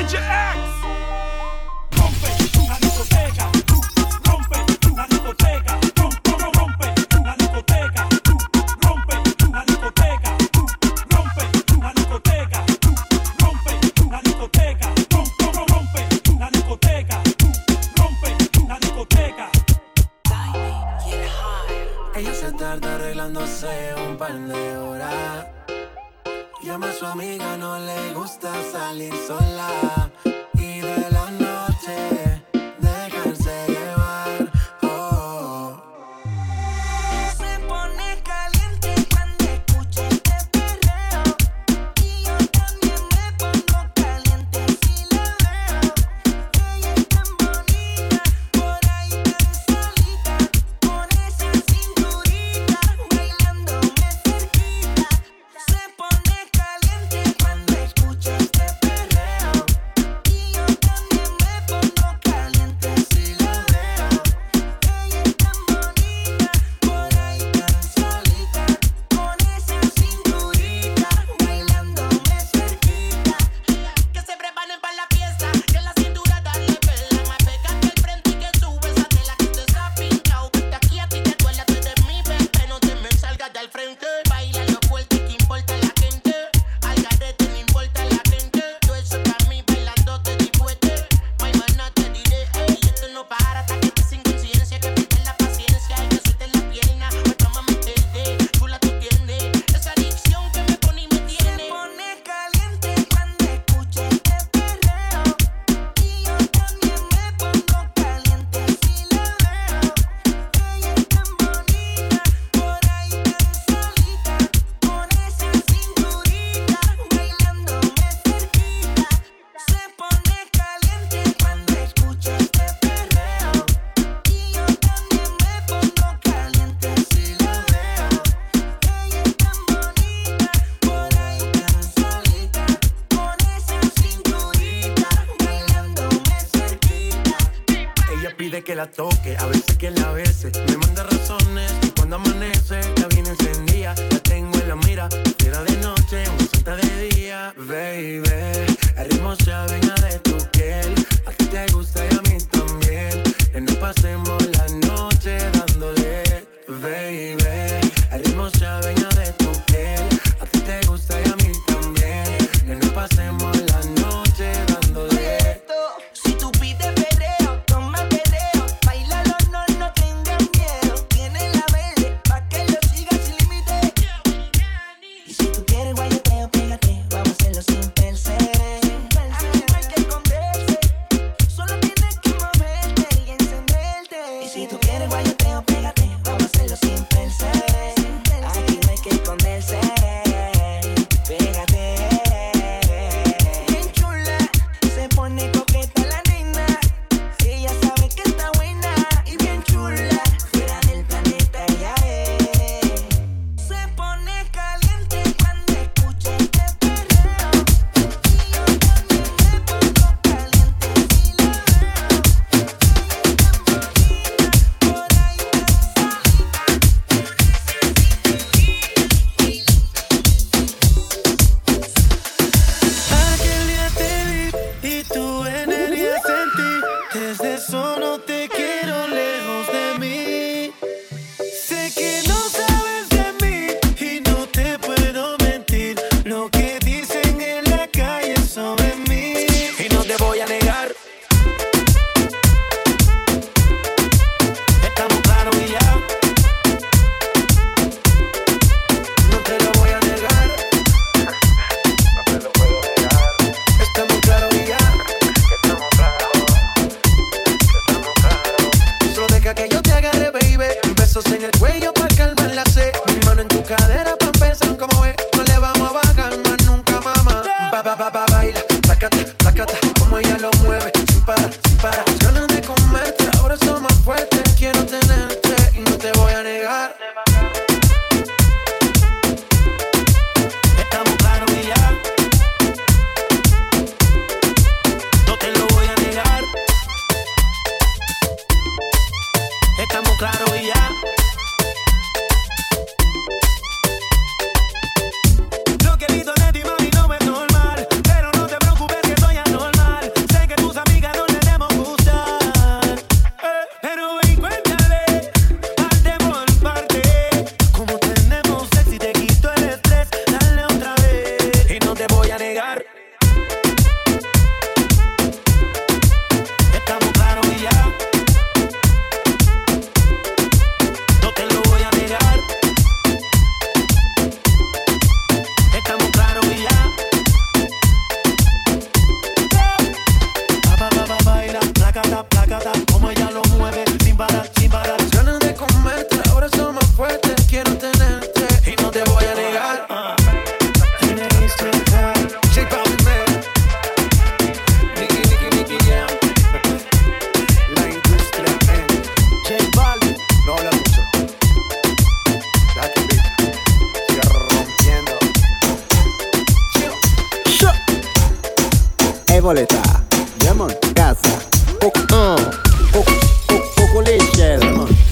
did you act? Ella se tarda arreglándose un par de horas. Llama a su amiga, no le gusta salir sola. Y de la noche dejarse llevar. Oh, oh. Se pone caliente cuando escucha este perreo. Y yo también me pongo caliente si la veo. Ella es tan bonita, por ahí tan solita. Con esa cinturita, bailándome cerquita. Se pone caliente cuando escucha este perreo. Y yo también me pongo caliente si la veo. Ella es tan bonita, por ahí tan solita. Con esa cinturita, bailándome cerquita. Que se preparen para la fiesta, que la cintura dale pela. Más pega que el frente y que sube esa tela que te está pinchao. Que aquí a ti te duele, tú eres mi bebé, no te me salgas del frente. Baila lo fuerte que importa la gente, al garete no importa la gente. Tú eso para mí bailando te dispueste, mañana te diré, ey, esto no para hasta que te sin conciencia, que pierdes la paciencia y que sueltes la pierna, pues toma mi tele, tú la tú tienes, esa adicción que me pone y me tiene. Se pone caliente cuando escucha este perreo. Y yo también me pongo caliente si la veo. Ella es tan bonita, por ahí tan solita. Con esa cinturita, bailándome cerquita. Se pone caliente cuando escucha este perreo. Y yo también me pongo caliente si la veo. Ella es tan bonita, por ahí tan solita. Con esa cinturita, bailándome cerquita. Ella pide que la toque, a veces que la bese. Me manda razones y cuando amanece la viene encendida, la tengo en la mira. Fiera de noche, una santa de día. Baby, el ritmo se avena de tu piel. A ti te gusta y a mí también. Que nos pasemos la noche dándole. Baby, el ritmo se avena de tu piel. A ti te gusta y a mí también. Que nos pasemos la noche dándole. Si tú pides perreo, toma perreo. Bailalo, no, no tengas miedo. Tienes la verde, pa' que lo sigas sin límite. Y si tú quieres guayeteo, pégate. Vamos a hacerlo sin pensar. Al igual que con voleta, diamant, gaza, coco l'échelle,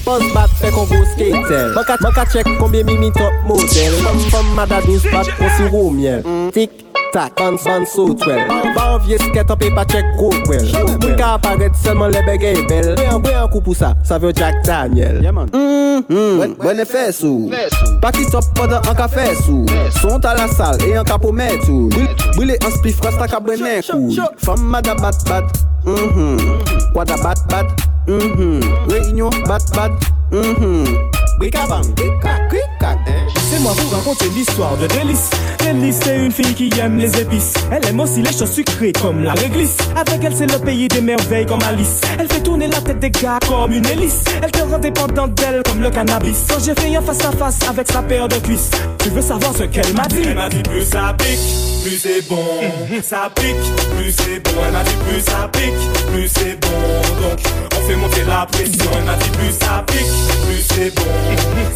post bat fait qu'on vous skater, banca check combien mimi top model, femme madadouce bat pour sirop miel, tic tac, fan sous twel, pas envier skate en pépa check gros twel, mon cas apparaît seulement les bégayes belles, un coup pour ça, ça veut Jack Daniel. Bonne effet sous, pas qui sort pendant un café sous, sont à la salle et un capomètre sous, brûler un spiff rasta cabrenet coup, femme madame bat bat, quoi da bat bat, réunion bat bat, Bricabang, cric-cac. C'est moi vous raconter l'histoire de Délice. Délice c'est une fille qui aime les épices. Elle aime aussi les choses sucrées comme la réglisse. Avec elle c'est le pays des merveilles comme Alice. Elle fait tourner la tête des gars comme une hélice. Elle te rend dépendante d'elle comme le cannabis. Quand j'ai fait un face à face avec sa paire de cuisses. Tu veux savoir ce qu'elle m'a dit? Elle m'a dit plus ça pique, plus c'est bon. Ça pique, plus c'est bon. Elle m'a dit plus ça pique, plus c'est bon. Donc on fait monter la pression. Elle m'a dit plus ça pique, plus c'est bon.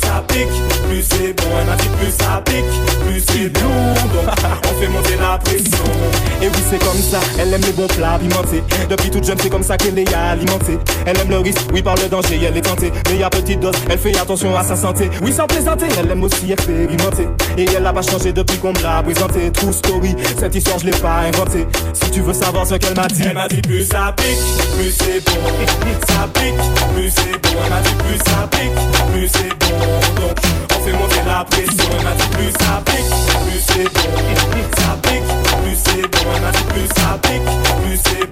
Ça pique, plus c'est bon. Elle m'a dit plus ça pique, plus c'est bon. Donc on fait monter la pression. Et oui c'est comme ça, elle aime les bons plats pimentés. Depuis toute jeune c'est comme ça qu'elle est alimentée. Elle aime le risque, oui par le danger elle est tentée. Mais à petite dose, elle fait attention à sa santé. Oui sans plaisanter, elle aime aussi expérimenter. Et elle n'a pas changé depuis qu'on me l'a présentée. True story, cette histoire je l'ai pas inventée. Si tu veux savoir ce qu'elle m'a dit. Elle m'a dit plus ça pique, plus c'est bon. Ça pique, plus c'est bon. Elle m'a dit plus ça pique, plus c'est bon. Donc on fait monter la pression. Elle m'a dit plus ça pique, plus c'est bon. Ça pique, plus c'est bon. Elle m'a dit plus ça pique, plus c'est bon.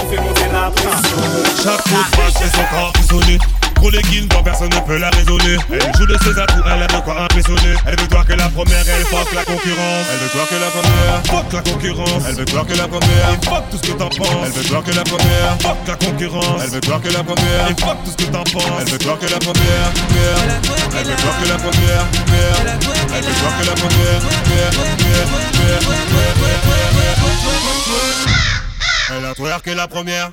On fait monter la pression. Chaque coup de page c'est encore isolé. Pour les guines quand personne ne peut la raisonner. Elle joue de ses atouts, elle a de quoi impressionner. Elle veut croire que la première, elle fuck la concurrence. Elle veut croire que la première, fuck la concurrence. Elle veut croire que la première, et fuck tout ce que t'en penses. Elle veut croire que la première, fuck la concurrence. Elle veut croire que la première, et fuck tout ce que t'en penses. Elle veut croire que la première, elle veut croire que la première, elle veut croire que la première, elle a croire que la première.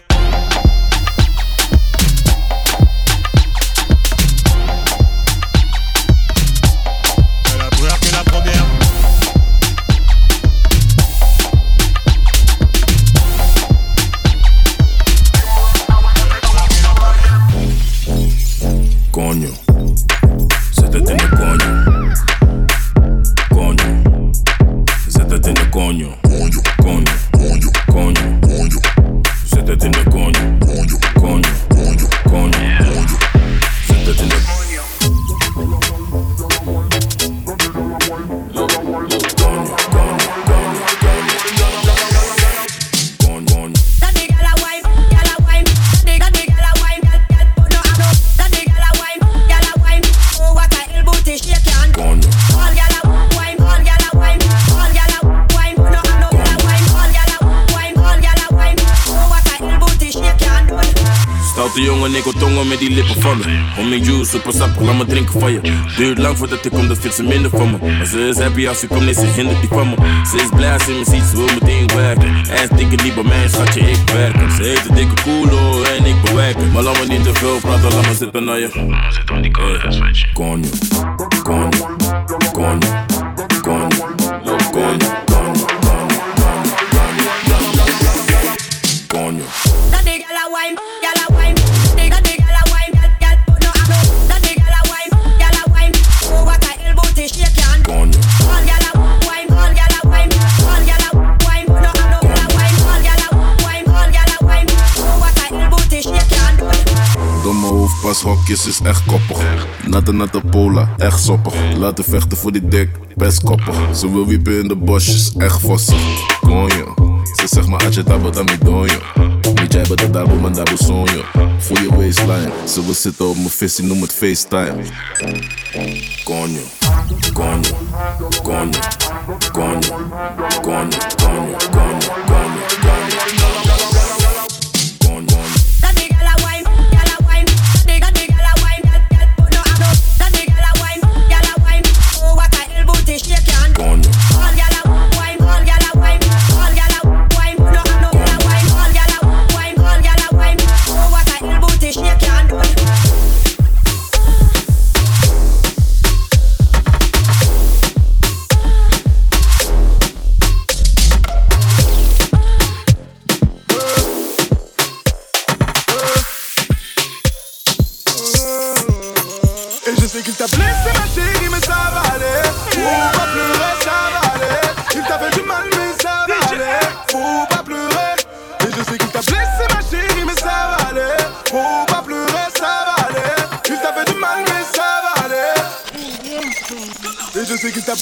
Pas sap, laat me drinken van je. Duurt lang voordat ik kom, dat vindt ze minder van me. Maar ze is happy als je komt, nee ze hindert die van me. Ze is blij als ze me ziet, ze wil meteen werken. Ass dikke niet bij mij, schatje, ik werk hem. Ze heeft een dikke koelo en ik bewerk hem. Maar laat me niet te veel praten, laat me zitten naar je. Zit aan die koude switch. Konjo, konjo, konjo, konjo, konjo, konjo, konjo. Dat ik alla wijn, alla wijn. Pas hokjes is echt koppig. Natte pola, echt soppig. Laten vechten voor die dik, best koppig. Ze wil wiepen in de bosjes, echt vossig. Konjo, ze zegt maar atje dabo dan mi donjo. Niet jij bada dabo, man dabo sonjo. Voel je waistline, ze wil zitten op mijn vis, die noem het FaceTime. Konjo, konjo, konjo, konjo, konjo, konjo, konjo, konjo. t'a blessé ma chérie mais ça va aller. Faut pas pleurer, ça va aller. Il t'a fait du mal mais ça va aller. Faut pas pleurer. Et je sais qu'il t'a blessé ma chérie mais ça va aller. Faut pas pleurer, ça va aller. Il t'a fait du mal mais ça va aller. Et je sais qu'il t'a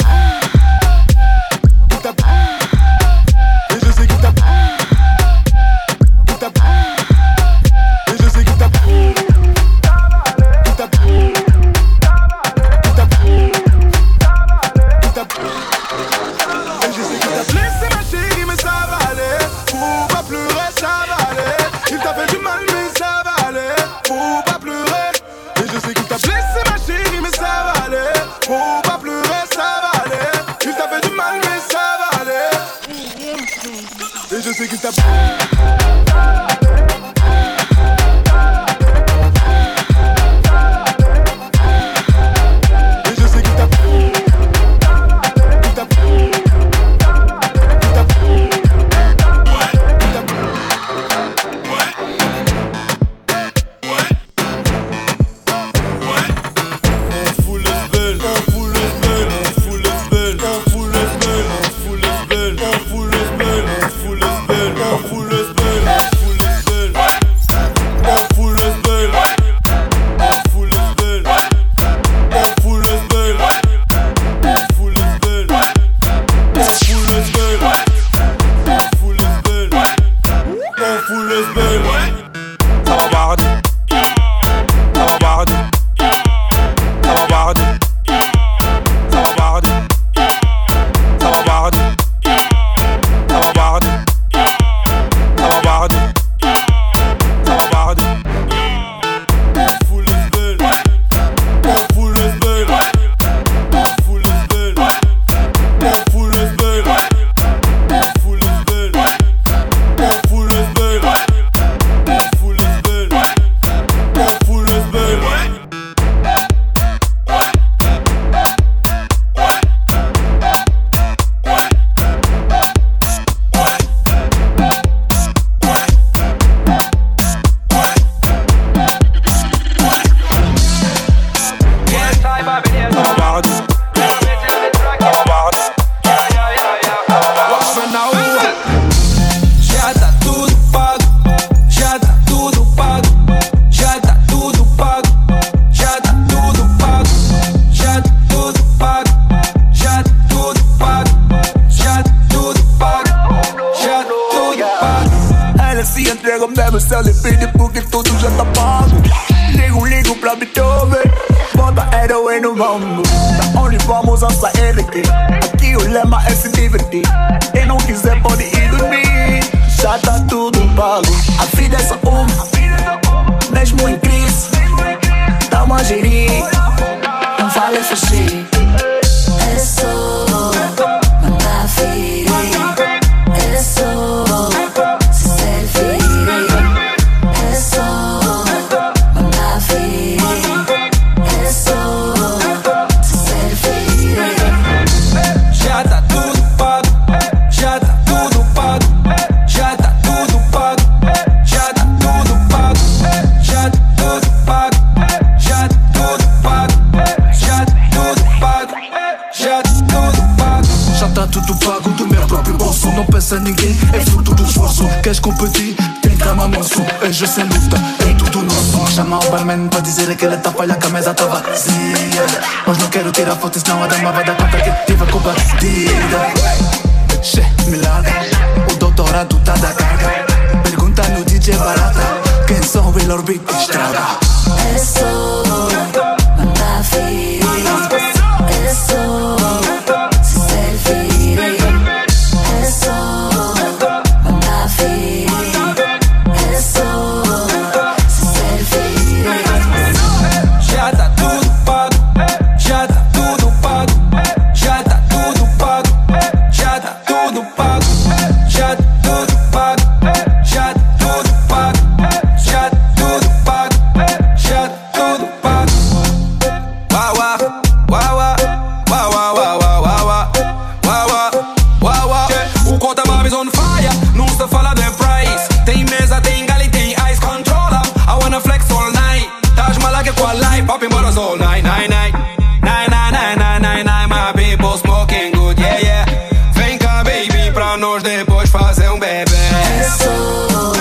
depois fazer bebê. É só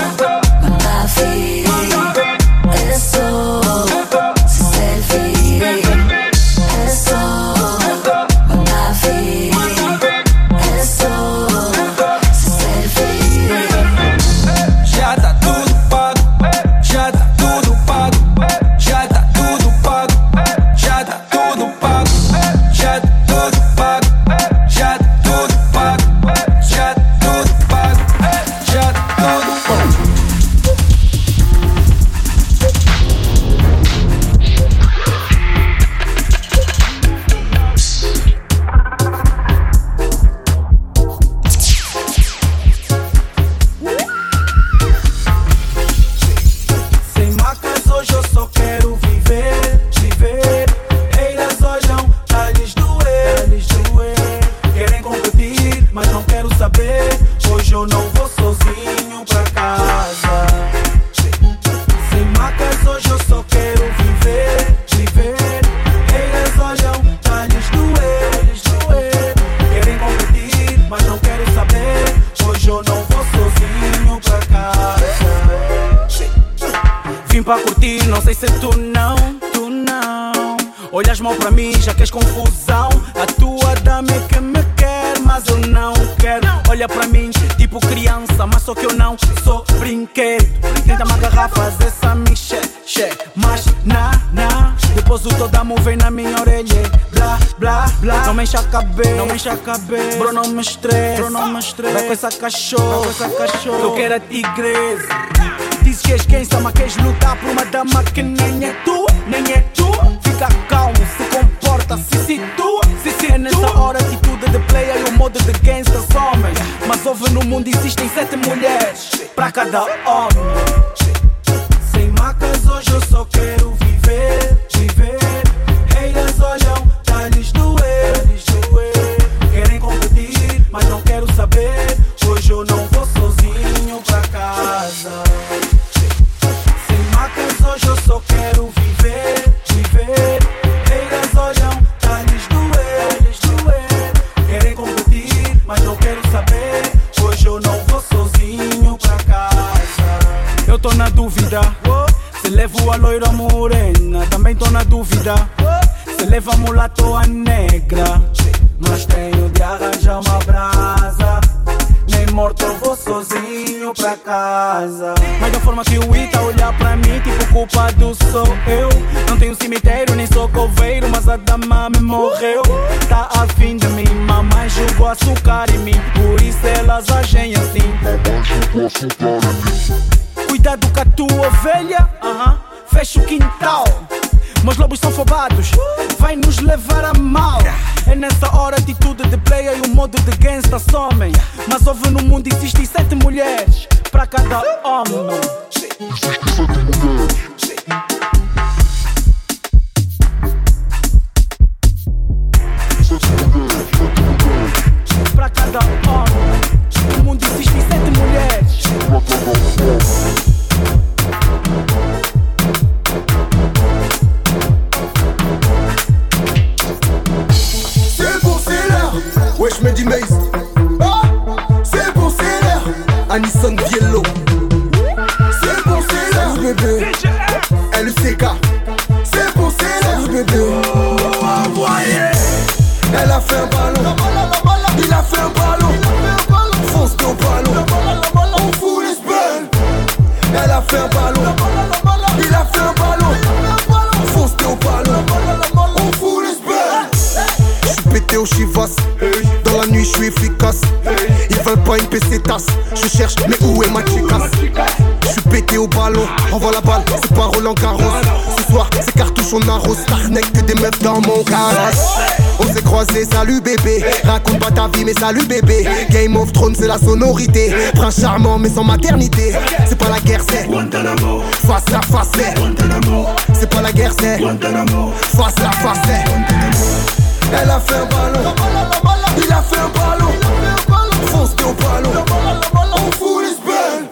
Mavi, é só Selfie, é só Mavi, é só Selfie. Já tá tudo pago, já tá tudo pago, já tá tudo pago, já tá tudo pago, já tá tudo pago, já tá tudo pago, já tá tudo pago, já tá tudo pago. Cabeça. Bro, não me estresse, vai com essa cachorra, tu que era tigresa. Dizes que és gangsta, mas queres lutar por uma dama que nem é tu, Fica calmo, se comporta, se é nessa hora a atitude de player e o modo de gangsta homens. Mas houve no mundo existem 7 mulheres, pra cada homem. Sem macas hoje eu só quero viver, Elas olham, tá lhes doer, mas não quero saber, hoje eu não vou sozinho pra casa. Sem marcas hoje eu só quero viver, Elas olham, tá lhes doer, Querem competir, mas não quero saber, hoje eu não vou sozinho pra casa. Eu tô na dúvida, se levo a loira morena. Também tô na dúvida, se levo a mulato a negra. Mas tenho de arranjar uma brasa, nem morto eu vou sozinho pra casa. Mas da forma que o Ita olhar pra mim, tipo culpado sou eu. Não tenho cemitério, nem sou coveiro, mas a dama me morreu. Tá afim de mim, mamãe jogou açúcar em mim, por isso elas agem assim. Mamãe jogou açúcar em mim. Cuidado com a tua ovelha, fecha o quintal. Mas lobos são fobados, vai nos levar a mal. É nessa hora a atitude de player e o modo de gangsta somem. Mas houve no mundo existem 7 mulheres pra cada homem. Existem 7 mulheres pra cada homem. No mundo existem 7 mulheres pra cada homem. Wesh Mehdi Maze, c'est bon c'est l'air, Anisson Diello. C'est bon c'est l'air, bébé, LCK. C'est bon c'est l'air, bébé. Elle a fait un ballon, il a fait un ballon. Fonce ton ballon, on fout les spells. Elle a fait un ballon, il a fait un ballon. Fonce ton ballon, on fout les spells. J'suis pété au Chivas. La nuit je suis efficace, ils veulent pas une PC tasse. Je cherche mais où est ma chicasse. Je suis pété au ballon, envoie la balle, c'est pas Roland Garros. Ce soir c'est cartouche on arrose, Starneck que des meufs dans mon garage. On s'est croisés, salut bébé, raconte pas ta vie mais salut bébé. Game of Thrones c'est la sonorité, prince charmant mais sans maternité. C'est pas la guerre c'est Guantanamo, face à face c'est Guantanamo. C'est pas la guerre c'est Guantanamo, face à face c'est Guantanamo. Elle a fait un ballon, il a fait un ballon. Fonce ton ballon, on fout les spells.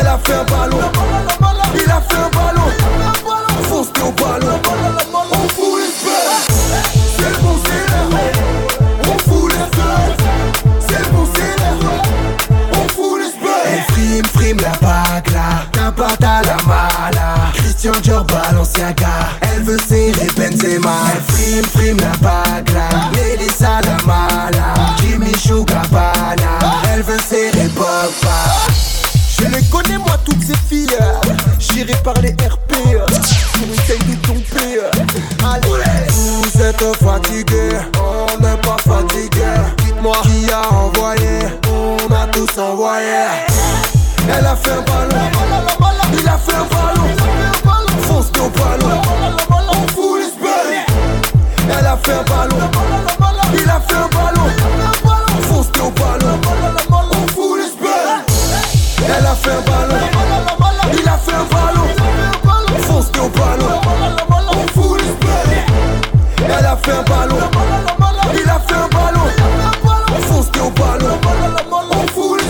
Elle a fait un ballon, il a fait un ballon. Fonce ton ballon, on fout les spells. C'est bon c'est l'air, on fout les spells. C'est bon c'est l'air, Zapata, la mala, Christian Dior, Balenciaga. Elle veut serrer Benzema. Elle frime la bagra, Mélissa, la mala, Jimmy Chou, Cabana. Elle veut serrer Pogba. Je les connais moi toutes ces filles, j'irai par les RP pour essayer de tomber. Allez, vous êtes fatigués, on n'est pas fatigués. Dites-moi qui a envoyé, on a tous envoyé. Elle a fait un ballon, il a fait un ballon. Fonce ton ballon, on fout les spells. Elle a fait un ballon, il a fait un ballon. Fonce ton ballon, on fout les spells. Elle a fait un ballon, il a fait un ballon. Fonce ton ballon, on fout les spells. Elle a fait un ballon, il a fait un ballon. Fonce ton ballon, on fout les spells.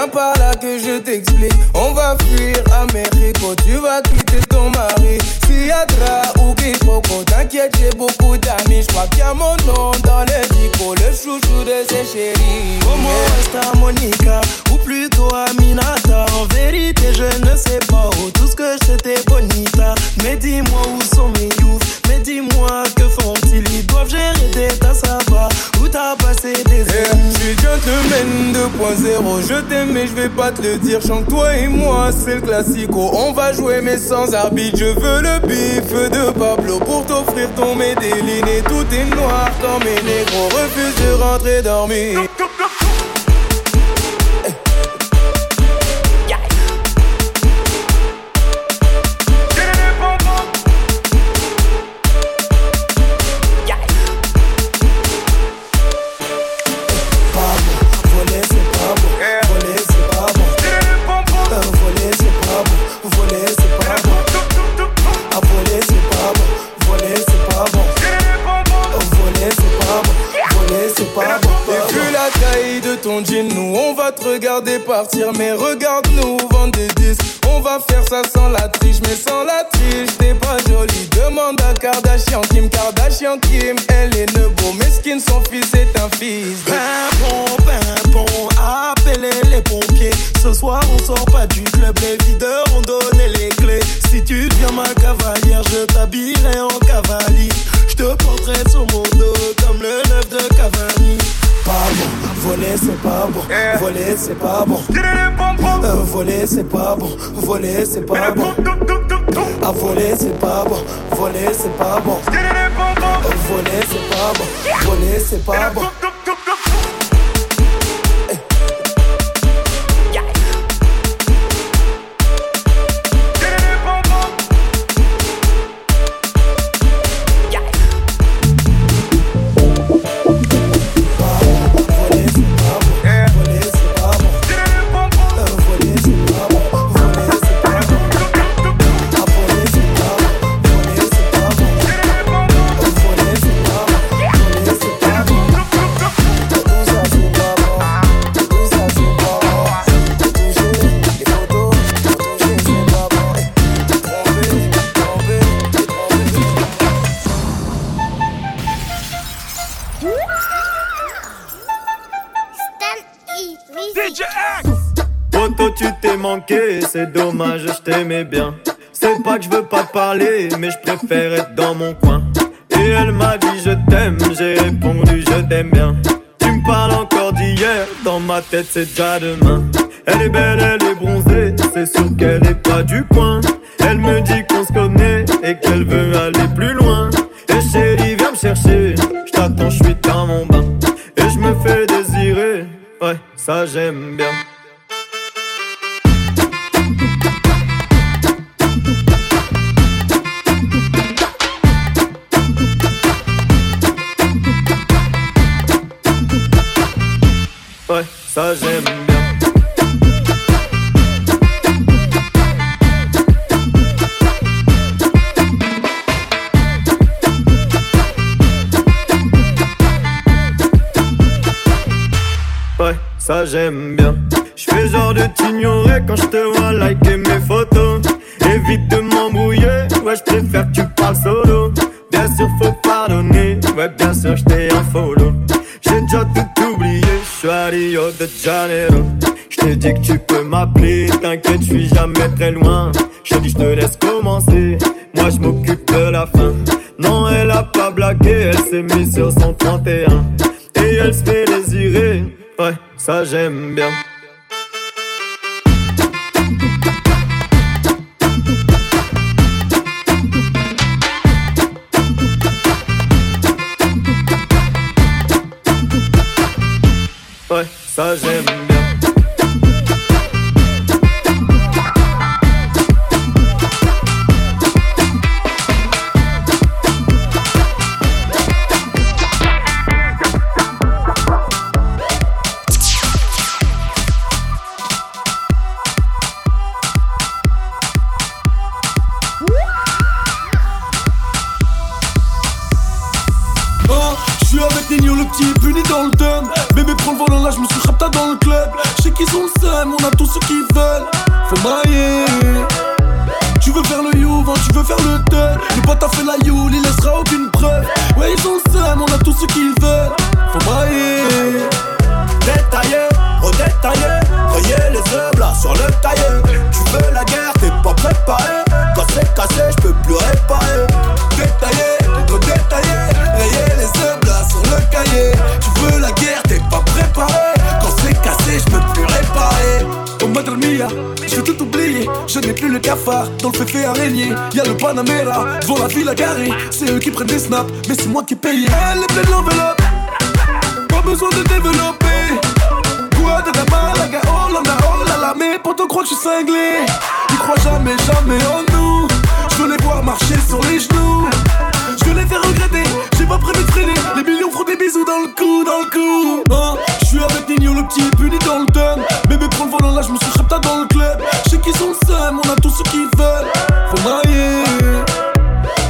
viens par là que je t'explique. On va fuir Amérique, oh, tu vas quitter ton mari. Siatra ou Kikoko, t'inquiète, j'ai beaucoup d'amis. J'crois qu'il y a mon nom dans les dico, le chouchou de ses chéris. Como esta Monica, ou plutôt Aminata. En vérité, je ne sais pas, oh, tout ce que j'étais bonita. Mais dis-moi où sont mes youfs, mais dis-moi que font-ils. Ils doivent gérer des tasses à bas, où t'as passé des années. Je suis gentleman 2.0, je t'aime mais je vais pas te le dire. Chante toi et moi, c'est le classico. On va jouer mais sans arbitre. Je veux le bif de Pablo pour t'offrir ton Medellin. Et tout est noir quand mes négros refusent de rentrer dormir. Regardez partir, mais regarde-nous vendre des disques. On va faire ça sans la triche, mais sans la triche, t'es pas jolie. Demande à Kardashian Kim, elle est nebo, mesquine, son fils est un fils. Ben bon, appelez les pompiers. Ce soir on sort pas du club, les videurs ont donné les clés. Si tu deviens ma cavalière, je t'habillerai en cavalier. Je te porterai sur mon dos comme le neuf de Cavani. Voler c'est pas bon, voler c'est pas bon, voler c'est pas bon, voler c'est pas bon, à voler c'est pas bon, voler c'est pas bon, voler c'est pas bon, voler c'est pas bon. C'est dommage, je t'aimais bien. C'est pas que je veux pas parler, mais je préfère être dans mon coin. Et elle m'a dit je t'aime, j'ai répondu je t'aime bien. Tu me parles encore d'hier, dans ma tête c'est déjà demain. Elle est belle, elle est bronzée, c'est sûr qu'elle est pas du coin. Elle me dit qu'on se connaît et qu'elle veut aller plus loin. Et chérie viens me chercher, je t'attends, je suis dans mon bain. Et je me fais désirer, ouais ça j'aime bien. Ouais, ça j'aime bien. Ouais, ça j'aime bien. J'fais genre de t'ignorer quand j'te vois liker mes photos. Évite de m'embrouiller, ouais j'préfère que tu parles solo. Bien sûr faut pardonner, ouais bien sûr j't'ai un follow. J'ai déjà tout oublié, j'suis à Rio de Janeiro. J't'ai dit que tu peux m'appeler, t'inquiète j'suis jamais très loin. J'ai dit j'te laisse commencer, moi j'm'occupe de la fin. Non elle a pas blagué, elle s'est mise sur 131. Et elle se fait désirer, ouais ça j'aime bien. Ouais, ça j'aime bien. Oh, je suis avec Nino le petit est puni dans le dôme. Bébé prends le volant là, je me suis rapta dans le club. ceux qui sont seuls, on a tous ceux qui veulent. Faut mailler. Tu veux faire le Youvan, tu veux faire le deuil. Le pote a fait la Youle, il laissera aucune preuve. Ouais, ils sont seuls, on a tous ceux qui veulent. Faut mailler. Détaillé, redétaillé, rayer les œuvres là sur le tailleur. Tu veux la guerre, t'es pas préparé. Cassé, cassé, j'peux plus réparer. Détaillé, redétaillé, rayer les œuvres là sur le cahier. Tu veux la guerre, t'es pas préparé. Quand c'est cassé, j'peux plus réparer. Oh madre mia, j'vais tout oublier. Je n'ai plus le cafard, dans le féfé araignée. Y'a le Panamera, devant la ville à carré. C'est eux qui prennent des snaps, mais c'est moi qui paye. Elle est pleine d'enveloppe, pas besoin de développer. Guadada, Malaga, Hollanda, oh là là. Mes potos croient que je suis cinglé. Ils croient jamais, jamais en nous. Je veux les voir marcher sur les genoux. Je veux les faire regretter, j'ai pas prévu de traîner. Les millions feront des bisous dans le cou, dans le cou. Hein, je suis avec Nino, le petit est puni dans le dun. Bébé prend le volant là, je me suis chapta dans le club. Je sais qu'ils sont seuls, on a tous ceux qui veulent. Faut mailler.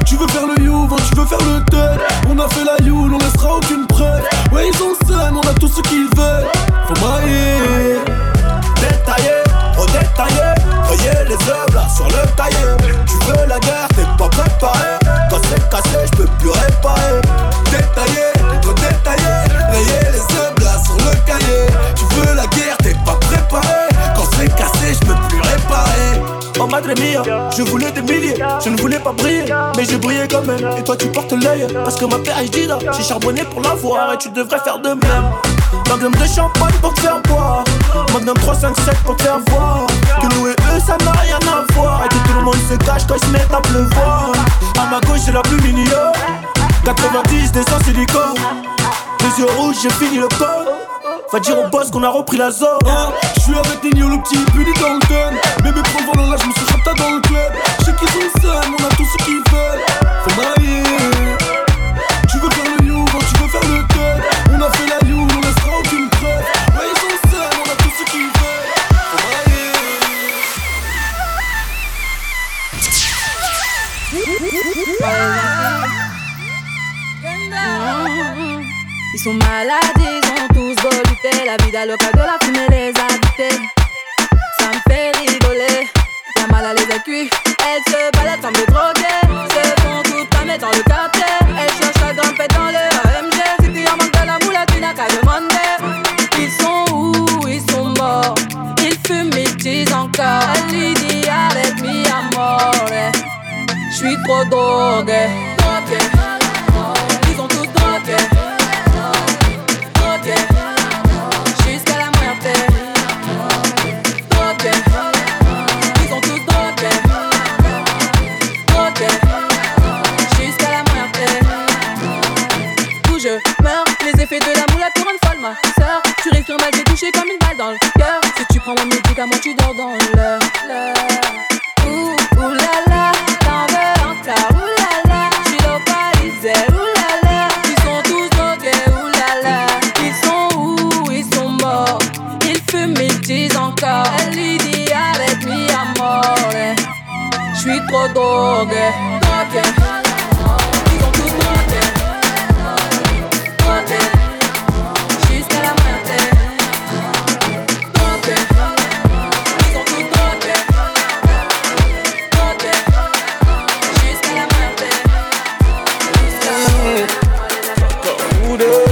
Tu veux faire le Youvan, tu veux faire le deuil. On a fait la Youle, on laissera aucune preuve. Ouais, ils sont seuls, on a tous ceux qui veulent. Faut mailler. Détaillé, redétaillé, rayer les œuvres là sur le tailleur. Tu veux la guerre, t'es pas préparé. Cassé, cassé, j'peux plus réparer. Détaillé, redétaillé, rayer les œuvres là sur le cahier. Tu veux la guerre, t'es pas préparé. Quand c'est cassé, j'peux plus réparer. Oh madre mia, je voulais des milliers, je ne voulais pas briller, mais j'ai brillé quand même. Et toi tu portes l'œil, parce que ma PhD, j'ai charbonné pour l'avoir et tu devrais faire de même. Magnum de champagne pour te faire boire, Magnum 357 pour te faire voir que nous et eux ça n'a rien à voir. Et que tout le monde se cache quand ils se mettent à pleuvoir. À ma gauche c'est la pluie mignonne, 90 des sans silicone. Les yeux rouges j'ai fini le code. Va dire au boss qu'on a repris la zone. Hein, je suis avec Nino, le petit puni dans le gun. Bébé prend le volant là, je me suis chapta dans le club. Je sais qu'ils sont seuls, on a tous ceux qui veulent. Faut mailler. Tu veux faire le Youvan, tu veux faire le deuil. On a fait la Youle, on laissera aucune preuve. Ouais, ils sont seuls, on a tous ceux qui veulent. Faut mailler. Ils sont malades, ils ont tous volité. La vida loca de la fumée les a habités. Ça me fait rigoler. La mala les a cuits. Elles se baladent sans me droguer. Se font toutes pâmer dans le quartier. Elles cherchent à grimper dans le AMG. Si tu en manques de la moula, tu n'as qu'à demander. Ils sont où? Ils sont morts. Ils fument, ils disent encore. Elle lui dit arrête, mi amore. Je suis trop drogué. Ils ont tous drogué. Jusqu'à la moitié. Drogué. Ils ont tous drogué. Drogué. Jusqu'à la moitié. Où je meurs, les effets de la moula te rendent folle ma soeur. Tu respires mal, t'es touché comme une balle dans le cœur. Si tu prends mon médicament, tu dors dans l'heure. Ouh, oulala, t'en veux encore. Oulala, j'suis localisée. Oulala, ils sont tous drogués. Oulala. Ils disent encore. Elle lui dit arrête mi amore. J'suis trop drogué. Drogué. Ils ont tout drogué. Drogué. Jusqu'à la moitié. Drogué. Ils ont tout drogué. Drogué. Jusqu'à la moitié. Jusqu'à la moitié.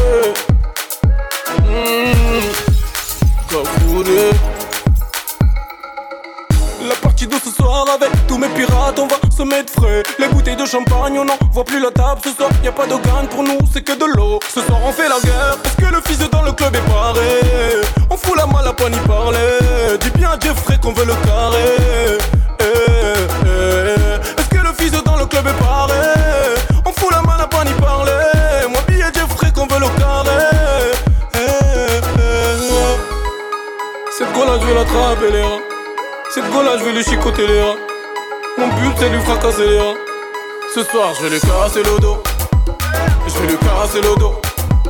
La partie de ce soir avec tous mes pirates, on va se mettre frais. Les bouteilles de champagne, on n'en voit plus la table ce soir. Y'a pas de gagne pour nous, c'est que de l'eau. Ce soir on fait la guerre, parce que le fils dans le club est barré. On fout la malle à pas ni parler. Dis bien à Jeffrey qu'on veut le carré. Est-ce que le fils dans le club est barré? On fout la malle à pas ni parler. Moi, bien à Jeffrey qu'on veut le carré. Cette go là je vais l'attraper les rats. Cette go là je vais lui chicoter les rats. Mon but c'est lui fracasser les rats. Ce soir je vais lui casser le dos. Je vais lui casser le dos.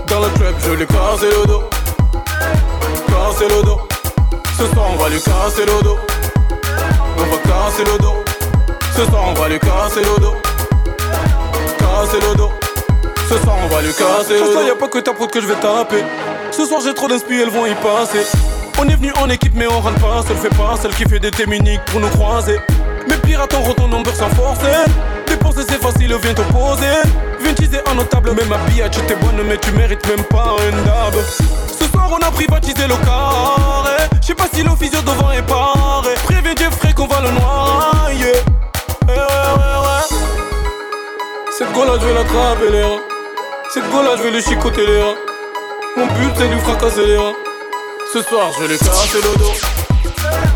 Dans le club je vais lui casser le dos. Casser le dos. Ce soir on va lui casser le dos. On va casser le dos. Ce soir on va lui casser le dos. Casser le dos. Ce soir on va lui casser le dos. Ce soir y'a pas que ta proute que je vais taper. Ce soir j'ai trop d'inspi, elles vont y passer. On est venu en équipe mais on râle pas, seul fait pas, celle qui fait des téminiques pour nous croiser. Mes pirates on retourne en beurre sans forcer. Dépenser c'est facile, viens t'opposer. Viens teaser à nos tables, mais ma billette tu t'es bonne mais tu mérites même pas un dab. Ce soir on a privatisé le carré. J'sais pas si l'officier devant est paré. Préviens Jeffrey qu'on va le noyer. Cette go là je vais l'attraper les rats. Cette go là je vais lui chicoter les rats. Mon but c'est de lui fracasser les rats. Ce soir je vais lui casser le dos.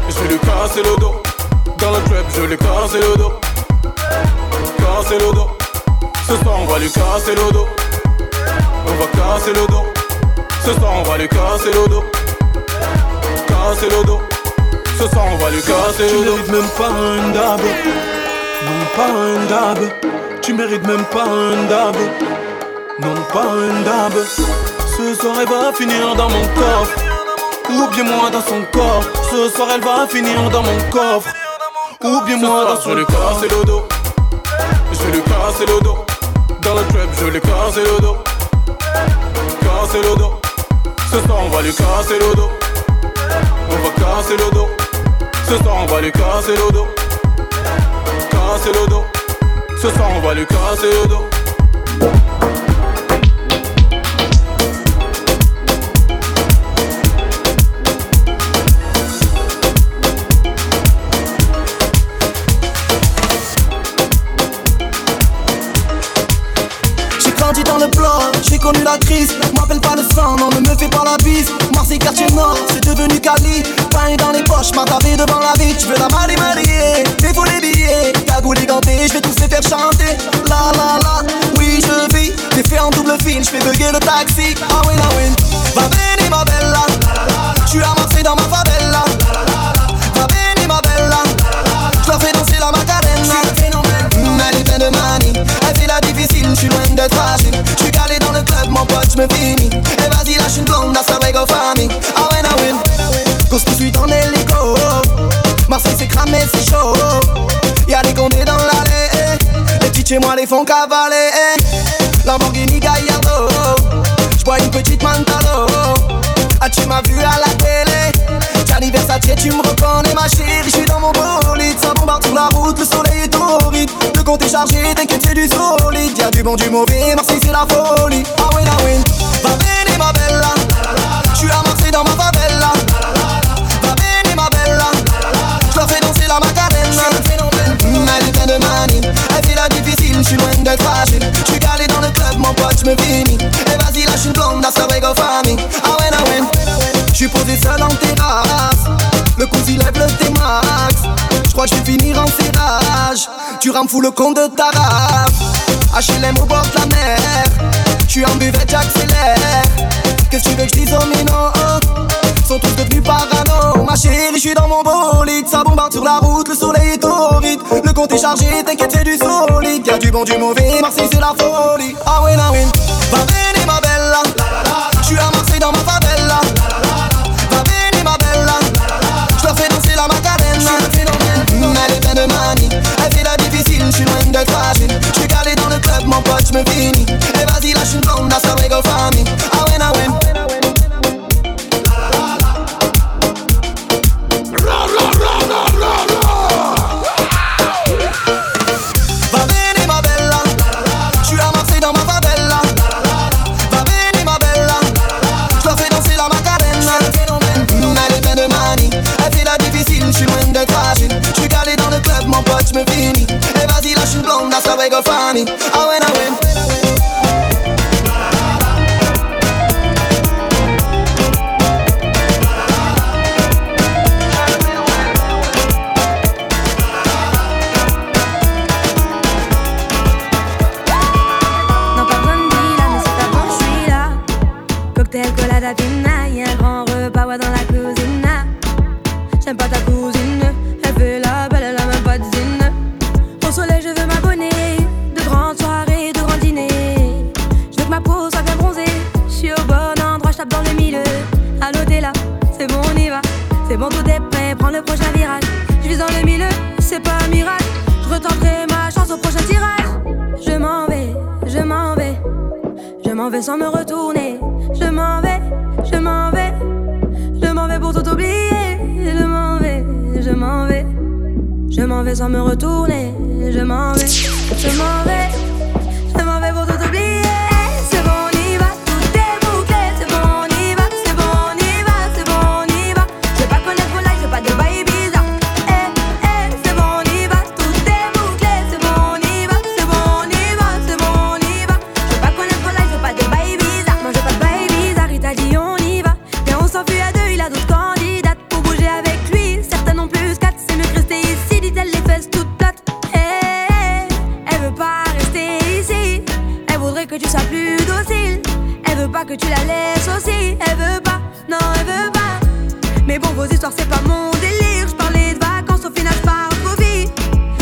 Je vais lui casser le dos. Dans la trap je vais lui casser le dos. Casser le dos. Ce soir on va lui casser le dos. On va casser le dos. Ce soir on va lui casser le dos. Casser le dos. Ce soir on va lui casser le dos. Tu mérites même pas un dab. Non pas un dab. Tu mérites même pas un dab. Non pas un dab. Ce soir elle va finir dans mon coffre. Oubliez-moi dans son corps. Ce soir elle va finir dans mon coffre. Oubliez-moi dans son corps. Je vais lui casser le dos. Je vais lui casser le dos. Dans la trap je vais lui casser le dos. Casser le dos. Ce soir on va lui casser le dos. On va casser le dos. Ce soir on va lui casser le dos. Casser le dos. Ce soir on va lui casser le dos. Connu la crise, m'appelle pas le sang, non ne me fais pas la bise. Marseille quartier nord, c'est devenu Cali. Pain dans les poches, m'a tapé devant la vie. Tu veux la marie mariée, t'es pour les billets. Cagoulé ganté, je vais tous les faire chanter. La la la, oui je vis. T'es fait en double fil, je fais bugger le taxi. Ah oui la win. Va bene ma bella, je suis à Marseille dans ma favela. Va bene ma bella, je leur fais danser la macarena. Elle est pleine de manie, elle fait la difficile, je suis loin d'être fragile. Je suis calé dans le club, mon pote, je me finis. Et vas-y, lâche une blonde dans sa rego famille. Ah ouais, ah ouais, cause tout de suite en hélico. Marseille c'est cramé, c'est chaud. Y'a des condés dans l'allée. Les petites chez moi les font cavaler. Lamborghini Gallardo. J'bois une petite Mantalo. Ah tu m'as vu à la télé. Gianni Versace, tu me reconnais ma chérie. J'suis dans mon bolide, ça bombarde sur la route. Le soleil est horrible, le compte est chargé. T'inquiète c'est du solide, y'a du bon, du mauvais. Marseille c'est la folie, ah oui la win. Va bene ma bella, j'suis à Marseille dans ma favela. Va bene ma bella, j'leur fais danser la macarena. Elle est pleine de manie, elle fait la difficile, j'suis loin d'être fragile. J'suis calé dans le club, mon pote, j'me finis. Et vas-y lâche une blonde, that's a rego famille. Ah ouais la win. J'suis posé seul en terrasse, le cousin lève le T-Max. J'crois que j'vais finir en serrage, tu rames fou le con de ta race. HLM au bord de la mer, j'suis en buvette, j'accélère. Qu'est-ce que tu veux que j'dise aux minos? Sont tous devenus parano. Ma chérie, j'suis dans mon bolide, ça bombarde sur la route, le soleil est horrible. Le compte est chargé, t'inquiète c'est du solide. Y'a du bon, du mauvais, Marseille c'est la folie. Ah ouais la win. Va bene ma bella, j'suis à Marseille dans ma favela. Elle est pleine de manie, elle fait la difficile, je suis loin d'être fragile. Je suis calé dans le club, mon pote, je me finis. Et vas-y, lâche une blonde, that's a rego famille. Ah ouais, ah ouais. Je me finis, et vas-y lâche une blonde, that's a rego famille. Ah ouais, ah ouais. Non, pardonne Mila, mais c'est avant je suis là. Cocktail, colada, pina, y'a un grand repas, ouais, dans la cuisine. J'aime pas ta cousine, elle fait la belle, elle a même pas de zine. Au soleil je veux m'abonner, de grandes soirées, de grands dîners. Je veux que ma peau soit bien bronzée, je suis au bon endroit, je tape dans le milieu. À l'hôtel là, c'est bon on y va, c'est bon tout est prêt, prends le prochain virage. Je vis dans le milieu, c'est pas un miracle, je retenterai ma chance au prochain tirage. Je m'en vais, je m'en vais, je m'en vais sans me retourner. Je m'en vais, je m'en vais, je m'en vais pour tout oublier. Je m'en vais sans me retourner. Je m'en vais, je m'en vais. Je m'en vais pour tout oublier. C'est bon, on y va, tout est bouclé. C'est bon, on y va, c'est bon, on y va, c'est bon, on y va. Je vais pas connaître vos likes, je vais pas de bail bizarre. Eh, eh, c'est bon, on y va, tout est bouclé. C'est bon, on y va, c'est bon, on y va, c'est bon, on y va. Je vais pas connaître vos likes, je vais pas de bail bizarre. Moi, je vais pas de bail bizarre, il t'a dit on y va. Et on s'enfuit à deux, il a d'autres candidates pour bouger avec lui. Certains non plus quatre, c'est mieux que rester ici, dit-elle, les fesses toutes plates. Que tu sois plus docile. Elle veut pas que tu la laisses aussi. Elle veut pas, non elle veut pas. Mais bon, vos histoires c'est pas mon délire. J'parlais de vacances, au final j'pars aux filles.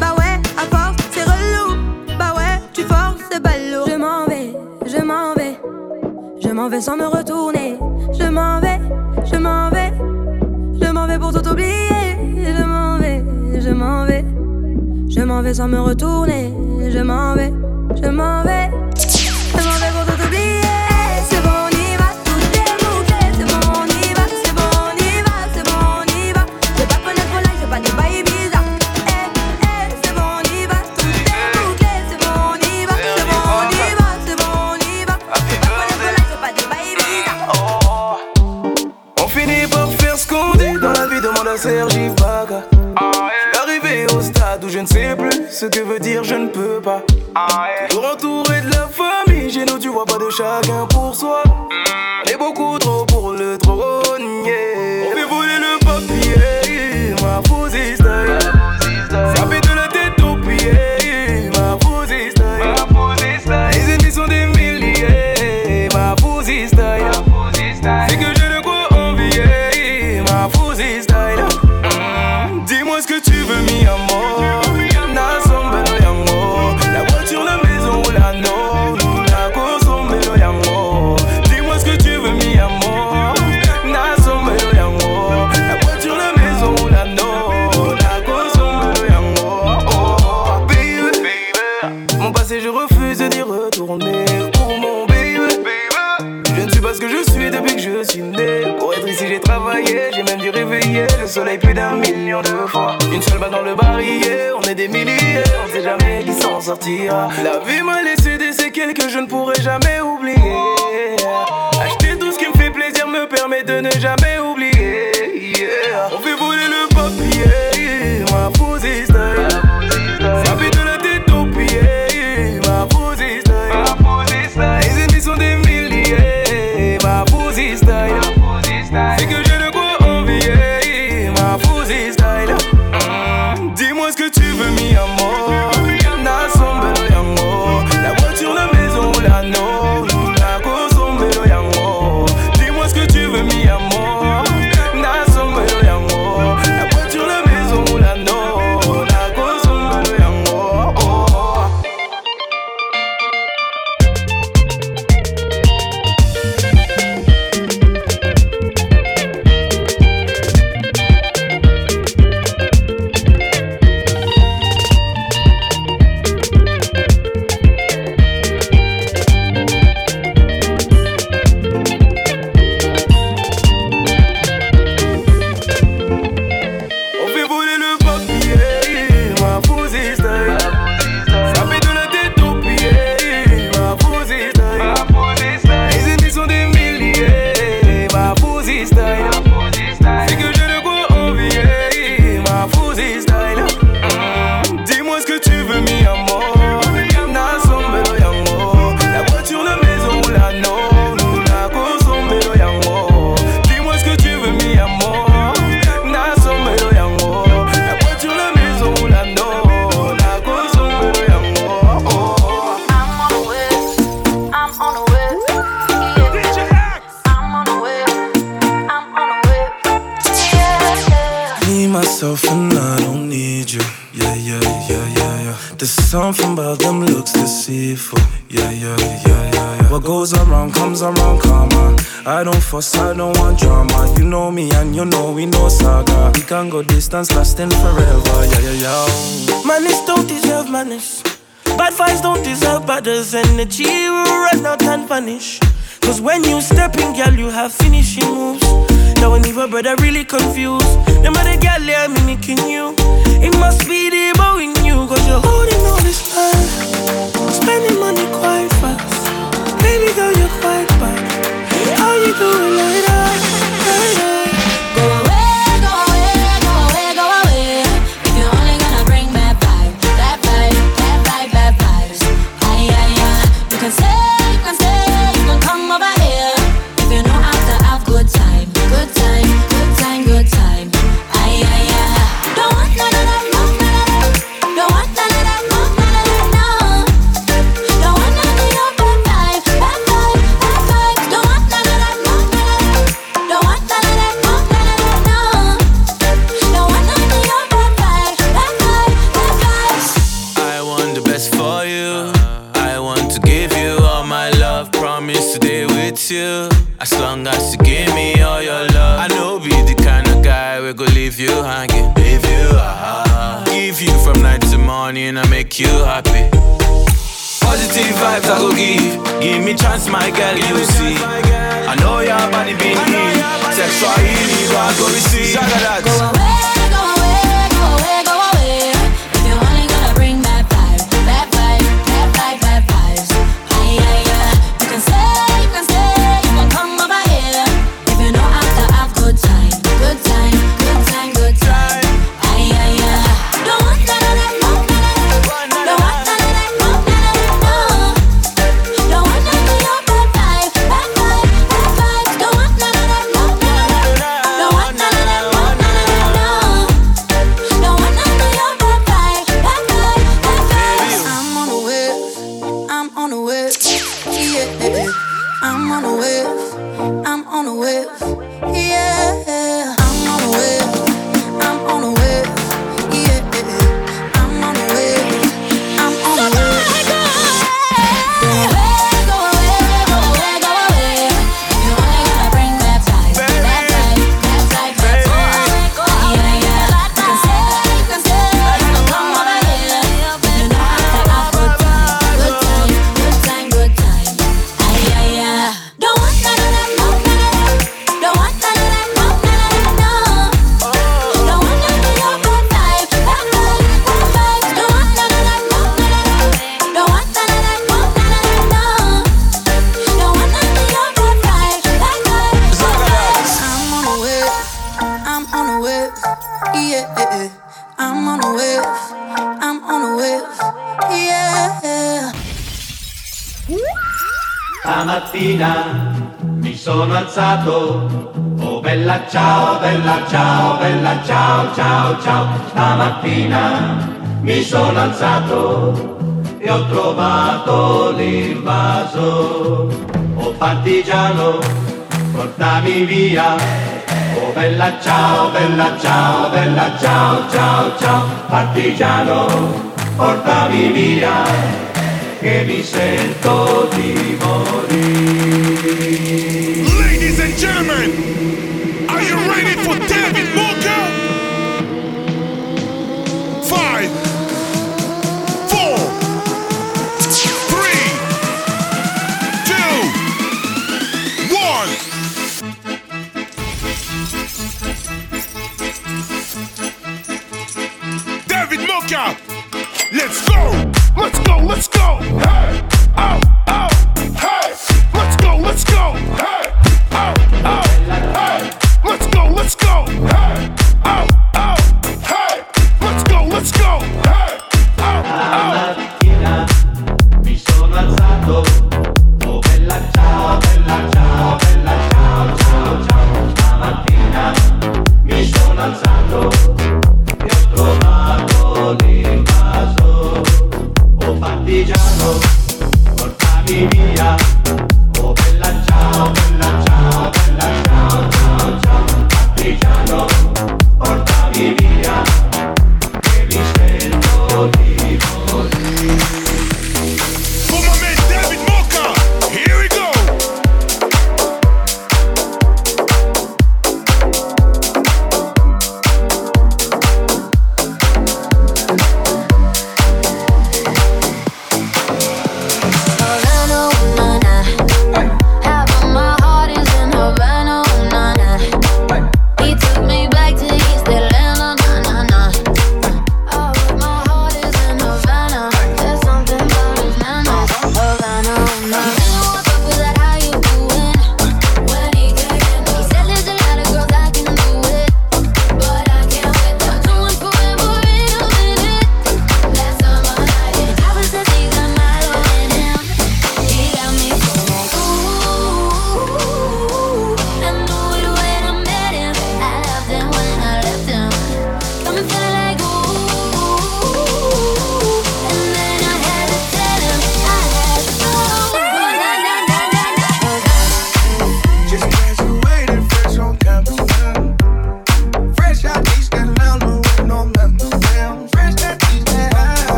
Bah ouais, à force c'est relou. Bah ouais, tu forces, c'est pas lourd. Je m'en vais, je m'en vais. Je m'en vais sans me retourner. Je m'en vais, je m'en vais. Je m'en vais pour tout oublier. Je m'en vais, je m'en vais. Je m'en vais sans me retourner. Je m'en vais, je m'en vais. C'est bon, on va pour tout oublier. C'est bon, on y va, tout est bouclé. C'est bon, on y va, c'est bon, on y va, c'est bon, on y va. Je vais pas connaître vos likes, je vais pas de bail bizarre. Eh, eh, c'est bon, on y va, tout est bouclé. C'est bon, on y va, c'est bon, on y va, c'est bon, on y va. Je vais pas connaître vos likes, je vais pas de bail bizarre. On finit par faire ce qu'on dit dans la vie de mon Sergivaga. Arrivé au stade où je ne sais plus ce que veut dire je ne peux pas. Toujours entouré de la famille, chez nous tu vois pas de chacun pour soi. On est beaucoup trop pour le trône, yeah. On fait voler le papier, ma fausse histoire. Frapper de la tête aux pieds, ma fausse histoire. Les ennemis sont des milliers, ma fausse histoire. C'est que je ne crois envier, ma fausse histoire. Dis-moi ce que tu veux, mi amor. Soleil plus d'1 million de fois. Une seule balle dans le barillet, on est des milliers. On sait jamais qui s'en sortira. La vie m'a laissé des séquelles que je ne pourrai jamais oublier. Acheter tout ce qui me fait plaisir me permet de ne jamais oublier, yeah. On fait voler le papier, ma fausse histoire. Frapper de la tête aux pieds, ma fausse histoire. Les ennemis sont des milliers, ma fausse histoire. C'est que je ne crois envier. Dis-moi ce que tu veux, mi amor. Something about them looks deceitful. Yeah, yeah, yeah, yeah, yeah. What goes around comes around, come on. I don't fuss, I don't want drama. You know me and you know we know saga. We can go distance, lasting forever. Yeah, yeah, yeah. Manners don't deserve manners. Bad vibes don't deserve badders. Energy will run out and vanish. Cause when you step in, girl, you have finishing moves. Now when even brother really confused. No matter girl, I'm mimicking you. It must be the bow in you, cause you're holding all this time. Spending money quite fast. Baby girl, you're quite bad. How you doing like that? Like that? As long as you give me all your love, I know be the kind of guy we go leave you hanging. Leave you, give you from night to morning, I make you happy. Positive vibes I go give. Give me chance, my girl, you will see. I know your body be need. Sexual healing, I go receive. Go away, go away, go away, go away. If you're only gonna bring that vibe, that vibe, that vibe, that vibes. Aye, aye, aye. You can say. Oh bella ciao, bella ciao, bella ciao, ciao, ciao. Stamattina mi sono alzato e ho trovato l'invaso. Oh partigiano, portami via. Oh bella ciao, bella ciao, bella ciao, ciao, ciao. Partigiano, portami via, che mi sento di morire. Ladies and gentlemen, are you ready for David Walker? 5, 4, 3, 2, 1. David Walker, let's go! Let's go, let's go! Hey! Oh, oh! Hey! Let's go, let's go! Hey! Oh, oh, hey, let's go, let's go, hey, oh, oh, hey, let's go, hey, oh, oh. Stamattina mi sono alzato, oh bella ciao, bella ciao, bella ciao, ciao, ciao. Stamattina mi sono alzato e ho trovato l'invaso, oh partigiano.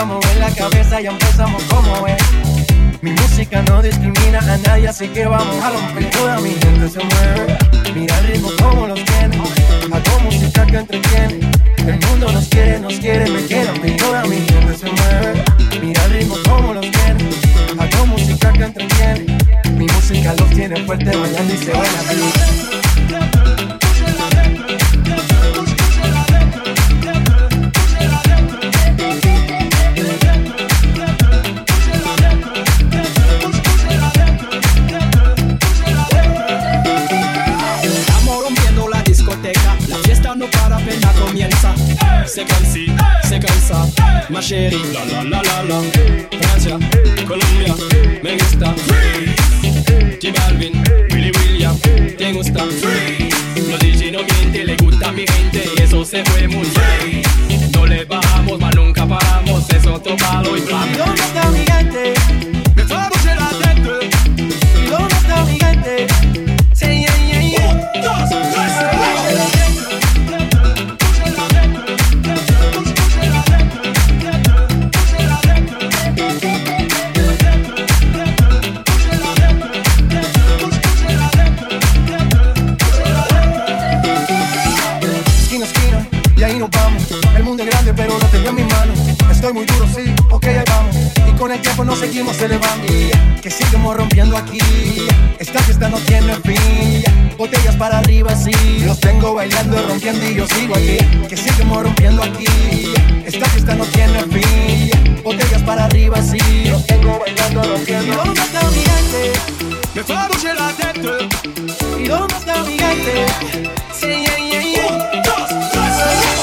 a mover la cabeza, ya empezamos como es. Mi música no discrimina a nadie, así que vamos a romper. Toda mi gente se mueve, mira el ritmo como los tiene. Hago música que entretiene, el mundo nos quiere, me quiere a mí. Toda mi gente se mueve, mira el ritmo como los tiene. Hago música que entretiene, mi música los tiene fuerte, bailando y se van a ti. C'est comme si, c'est comme ça, ma chérie. La la la la la, Francia, Colombia, me gusta. Freeze, J Balvin, Willy William, te gusta. Freeze, los DJ no mienten, le gusta a mi gente y eso se fue muy bien. No le bajamos, mas nunca paramos, eso tomado y blanco. ¿Y dónde está mi gente? Me fue a la gente. ¿Y dónde está mi gente? Sí, sí, sí. Un, dos, tres. Pero lo tengo en mis manos, estoy muy duro, sí, ok, ahí vamos. Y con el tiempo nos seguimos elevando, que seguimos rompiendo aquí. Esta fiesta no tiene fin, botellas para arriba, sí. Los tengo bailando, rompiendo y yo sigo aquí, que seguimos rompiendo aquí. Esta fiesta no tiene fin, botellas para arriba, sí. Los tengo bailando, rompiendo. ¿Y dónde está mi gente? Me fue a buscar la gente. ¿Y dónde está mi gente? Sí, yeah, yeah, yeah. Un, dos, tres.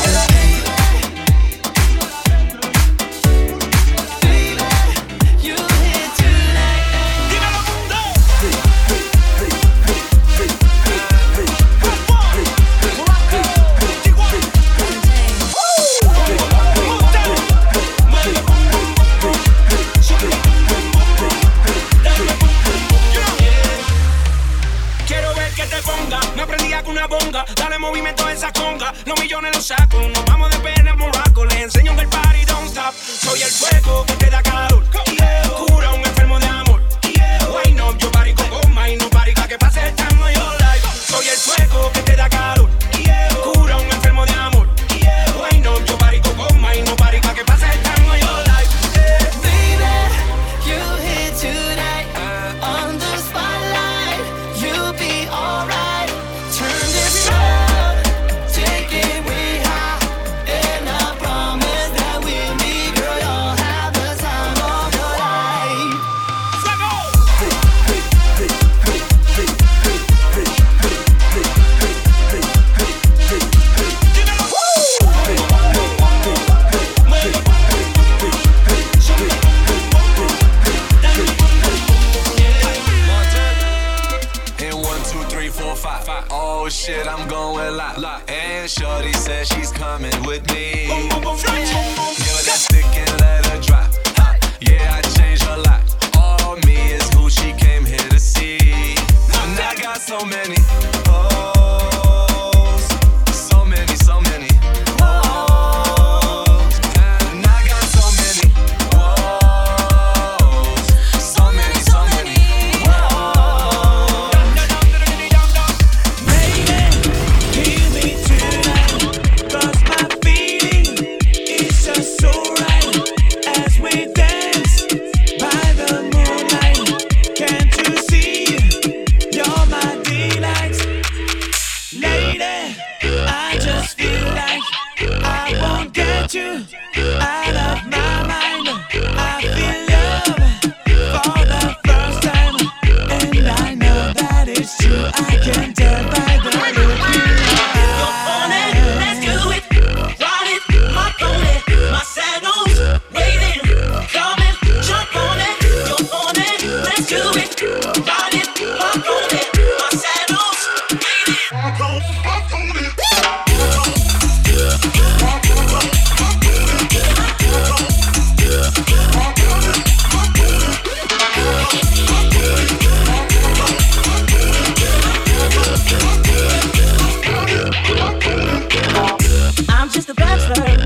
I'm just a bachelor,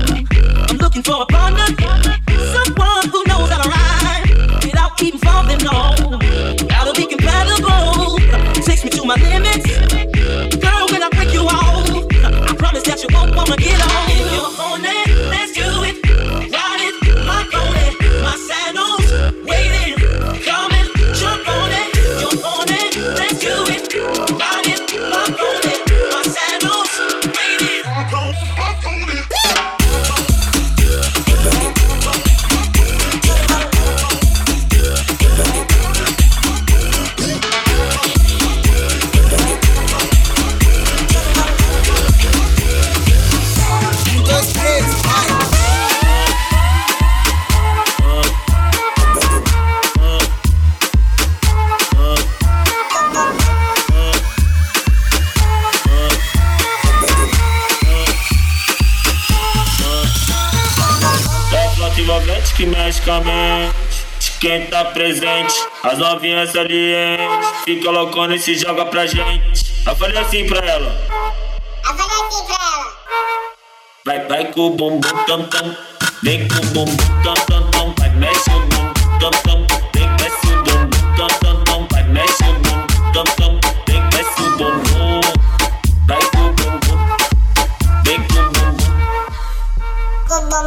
I'm looking for a partner. ativamente que magicamente quem tá presente, as novinhas salientes, fica loucona e se joga pra gente. Eu falei assim pra ela, vai, vai com o bumbum tam tam, vem com o bumbum tam tam tam, vai mexe o bumbum tam tam, vem mexe o bumbum tam tam tam, vai mexe o bumbum tam tam, vem mexe o bumbum, vai com o bumbum, vem com o bumbum, vem o bumbum tam tam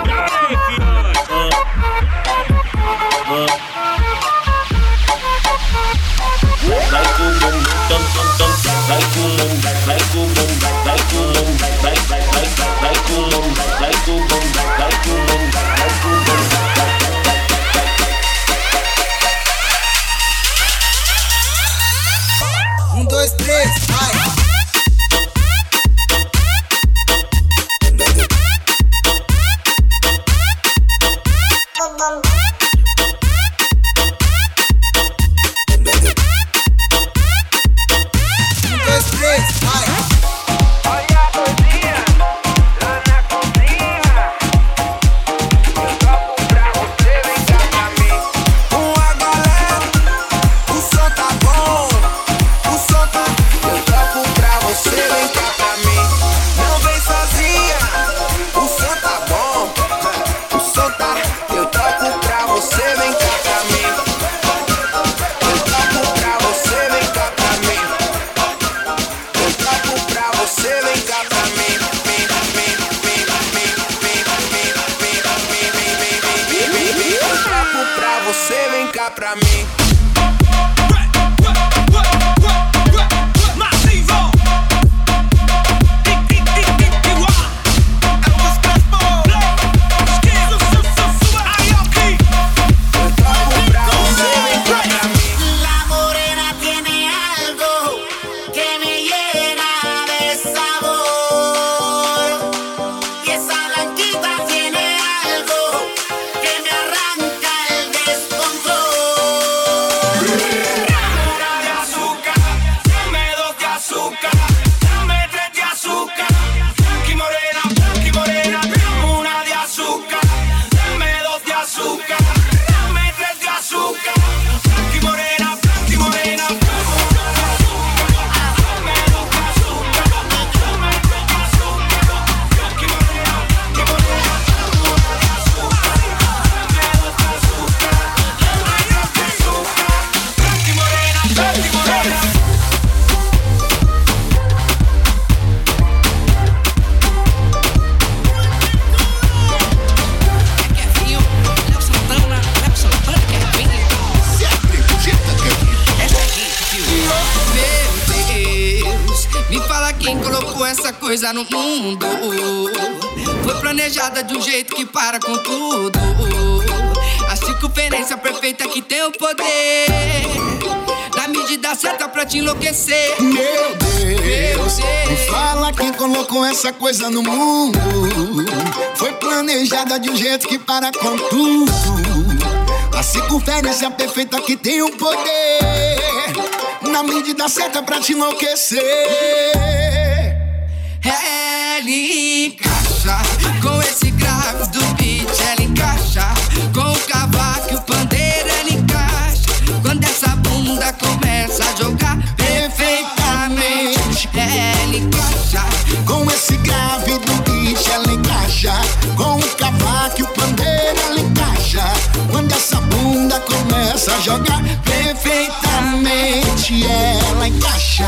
Vai com o bom, tom, tom, tom, vai com o bom, vai com o bom, vai com o bom, vai com o bom, vai com o bom, vai com o bom, vai com o bom. Vai. 1, 2, 3, vai. Coisa no mundo foi planejada de um jeito que para com tudo. A circunferência perfeita que tem o poder da medida certa pra te enlouquecer. Meu Deus, me fala quem colocou essa coisa no mundo. Foi planejada de um jeito que para com tudo. A circunferência perfeita que tem o poder na medida certa pra te enlouquecer. Ela encaixa com esse grave do beat, ela encaixa com o cavaco e o pandeiro, ela encaixa quando essa bunda começa a jogar perfeitamente. Ela encaixa com esse grave do beat, ela encaixa com o cavaco e o pandeiro, ela encaixa quando essa bunda começa a jogar perfeitamente. Ela encaixa.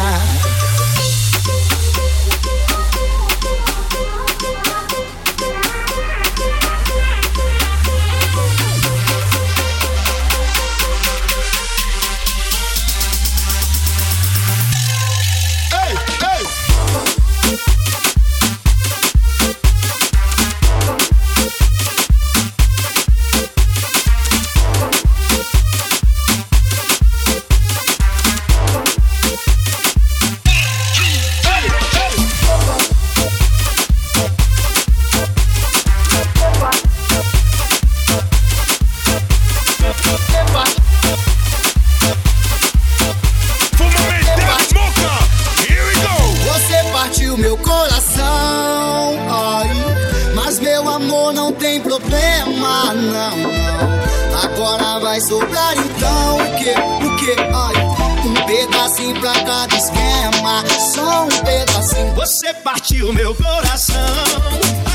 amor não tem problema, não, não. Agora vai sobrar então o quê? O quê? Ai, um pedacinho pra cada esquema, só um pedacinho. Você partiu meu coração,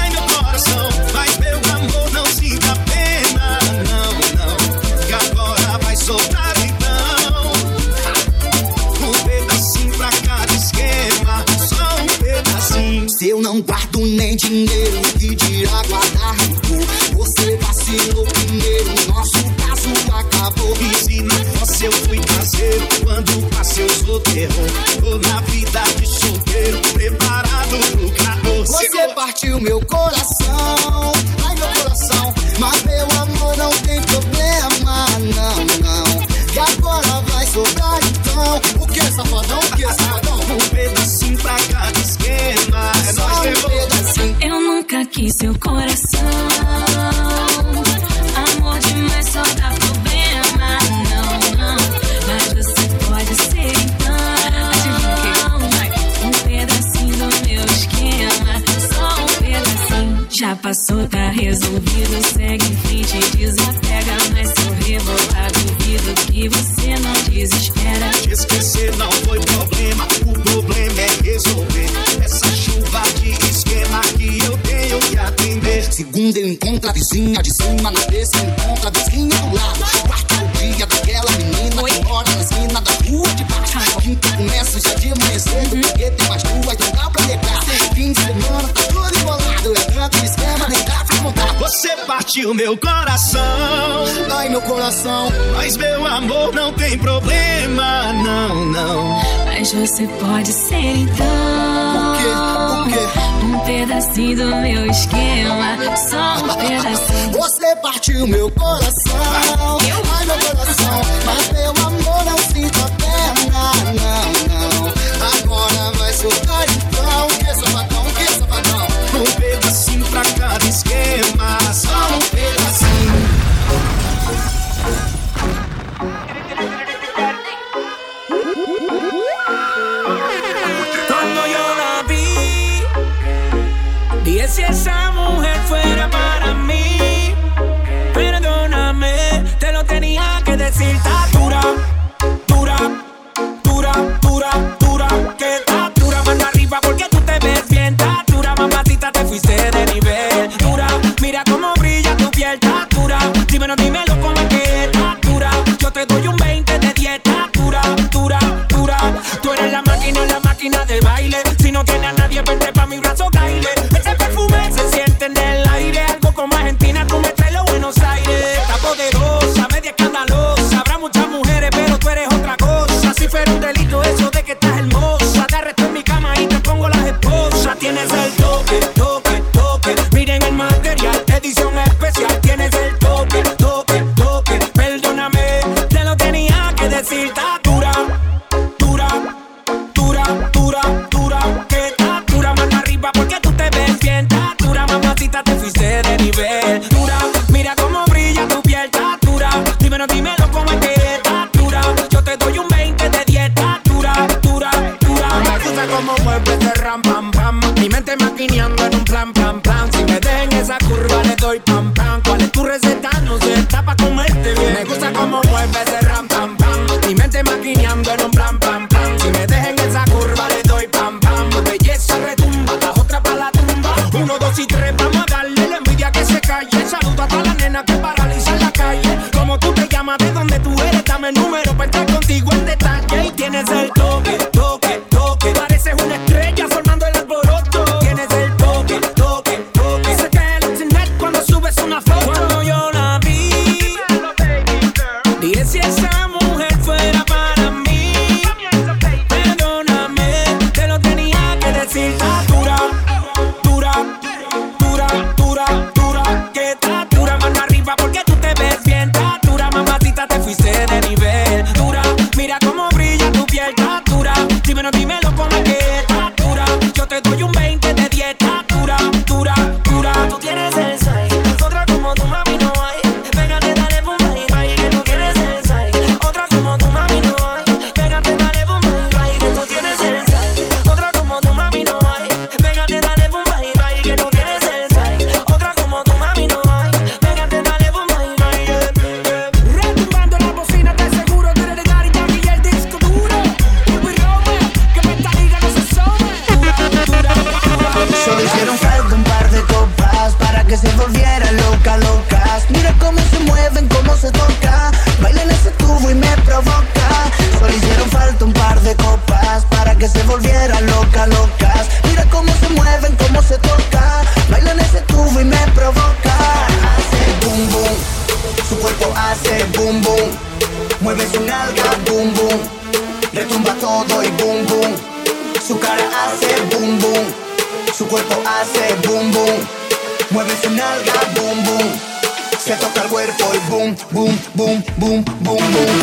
ai meu coração, mas meu amor não sinta pena, não, não. Que agora vai sobrar então um pedacinho pra cada esquema, só um pedacinho. Se eu não guardo nem dinheiro, que dirá guardar rancor? Você vacilou primeiro, nosso caso acabou. E se não fosse eu fui caseiro, quando passei eu sou terror. Tô na vida de solteiro, preparado pro calor. Você partiu meu coração, ai meu coração, mas meu amor não tem problema, não, não. E agora vai sobrar então, o que safadão, o que safadão? Um pedacinho pra cada esquema, é nóis, levou. Eu nunca quis seu coração, amor demais só dá problema, não, não. Mas você pode ser então um pedacinho do meu esquema, só um pedacinho. Já passou, tá resolvido, segue em frente, desapega, mas seu rebolar, duvido que você não desespera. Te esquecer não foi problema, o problema é resolver essa chuva de esquema que eu tenho que atender. Segunda eu encontro a vizinha de cima, na terça eu encontro a vizinha do lado. Quarta é o dia daquela menina, oi, que mora na esquina da rua de baixo. Ah. Quinta começa já de amanhecendo, porque tem mais duas, não dá pra negar. Fim de semana tá tudo embolado, é tanto esquema, nem dá pra contar. Você partiu meu coração, ai meu coração, mas meu amor não tem problema, não, não. Mas você pode ser então um pedacinho do meu esquema, só um pedacinho. Você partiu meu coração, ai meu coração, mas meu amor não sinta pena, não, não. Agora vai soltar então, que safadão, que safadão. Um pedacinho pra cada esquema, só um pedacinho. Si esa mujer fuera para mí, perdóname, te lo tenía que decir. Está dura, dura, dura, dura, dura, que está dura, mano arriba porque tú te ves bien. Está dura, mamacita, te fuiste de nivel. Dura, mira cómo brilla tu piel. Está dura, dímelo, dímelo cómo es que está dura. Yo te doy un 20 de 10, está dura, dura, dura. Tú eres la máquina de baile. Si no tienes a nadie, vente pa' mi brazo, caile. Se siente en el aire, algo como Argentina, tú me traes los Buenos Aires. Está poderosa, media escandalosa, habrá muchas mujeres, pero tú eres otra cosa. Si fuera un delito eso de que estás hermosa, te arresto en mi cama y te pongo las esposas. Tienes el toque, toque, toque, miren el material, edición especial. Tienes el toque, toque, toque, perdóname, te lo tenía que decir. Está dura, dura, dura, dura, dura, que está dura, mano arriba porque tú te ves bien. Te fuiste de nivel. Dura, mira cómo brilla tu piel. Está dura, dímelo, dímelo cómo es que está dura. Yo te doy un 20 de 10. Está dura, dura, dura. Me gusta cómo mueve ese ram, pam, pam. Mi mente maquineando en un plan, plan, plan. Si me den esa curva le doy pam, pam. ¿Cuál es tu receta? No sé, está pa' comerte bien. Me gusta cómo mueve ese ram, pam, pam. Mi mente maquineando en un plan, plan, plan. Si me dejen esa curva le doy pam, pam. Belleza retumba, la otra pa' la tumba. 1, 2 y 3, pam. Saludo a toda la nena que paraliza la calle. Como tú te llamas, de donde tú eres, dame el número para estar contigo en detalle. Y tienes el toque, toque, toque. Pareces una estrella formando el alboroto. Tienes el toque, toque, toque. Se cae el internet cuando subes una foto. Cuando yo la vi, dije si esa mujer fuera para mí, perdóname, te lo tenía que decir. Está dura, dura, dura, dura. Que está dura, mano arriba porque tú te ves bien. Está dura, mamacita, te fuiste de nivel. Dura, mira cómo brilla tu piel. que se volviera loca, locas. Mira cómo se mueven, cómo se toca. Bailan ese tubo y me provoca. Solo hicieron falta un par de copas para que se volviera loca, locas. Mira cómo se mueven, cómo se toca. Bailan ese tubo y me provoca. Hace boom boom, su cuerpo hace boom boom. Mueve su nalga, boom boom. Retumba todo y boom boom. Su cara hace boom boom. Su cuerpo hace boom boom, mueve su nalga boom boom, se toca el cuerpo y boom boom boom boom boom boom.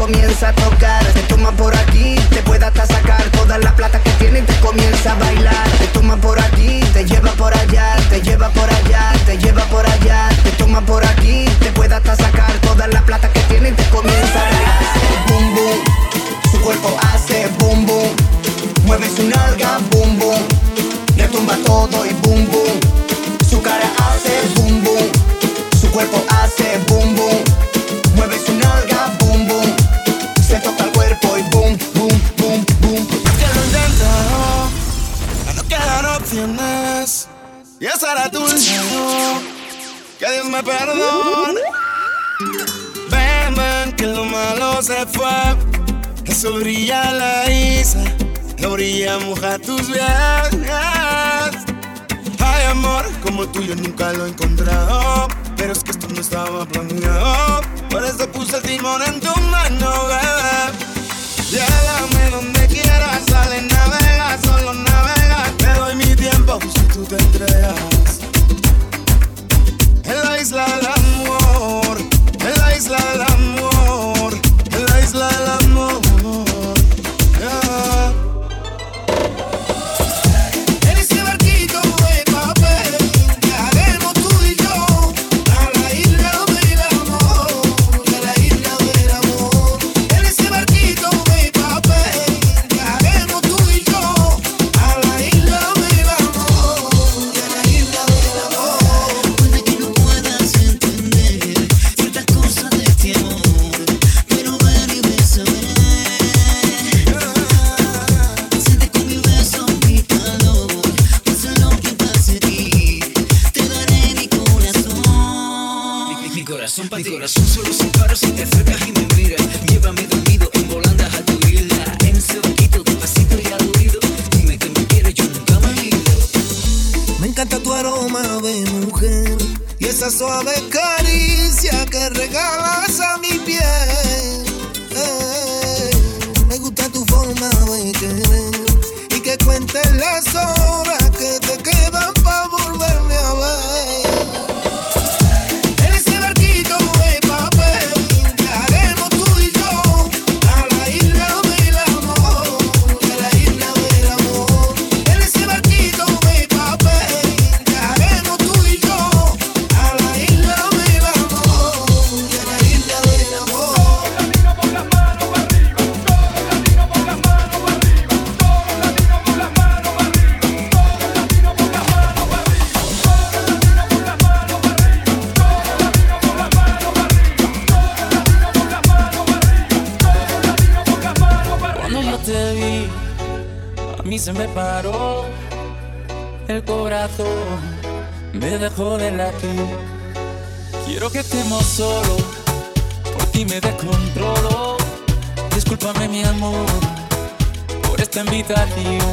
Comienza a tocar, te toma por aquí, te puede hasta sacar toda la plata que tiene y te comienza a bailar. Te toma por aquí, te lleva por allá, te lleva por allá, te lleva por allá. Te toma por aquí, te puede hasta sacar toda la plata que tiene y te comienza a hacer boom boom. Su cuerpo hace boom boom, mueve su nalga boom boom, retumba todo y boom boom. Su cara hace boom boom, su cuerpo hace boom boom, mueve su nalga boom boom. Se toca el cuerpo y boom, boom, boom, boom. Que lo intentaron, pero no quedan opciones. Y esa era tu lado. Que Dios me perdone. Ven, ven, que lo malo se fue. Que su brilla la isa. La orilla moja tus viajes. Ay, amor, como tuyo nunca lo he encontrado. Pero es que esto no estaba planeado. Por eso puse el timón en tu mano, bebé. Llévame donde quieras, sale, navega, solo navega. Te doy mi tiempo si tú te entregas. En la isla del amor, en la isla del amor, en la isla del amor. Yeah. Mi corazón solo se para si te acercas y me miras. Llévame dormido en volandas a tu isla. En ese banquito despacito y al oído. Dime que me quieres, yo nunca me olvido. Me encanta tu aroma de mujer y esa suave caricia que regalas a mi piel. Me gusta tu forma de querer y que cuentes las horas que te quedan para volverme a ver. Se me paró el corazón, me dejó de latir. Quiero que estemos solos, por ti me descontrolo. Discúlpame mi amor, por esta invitación.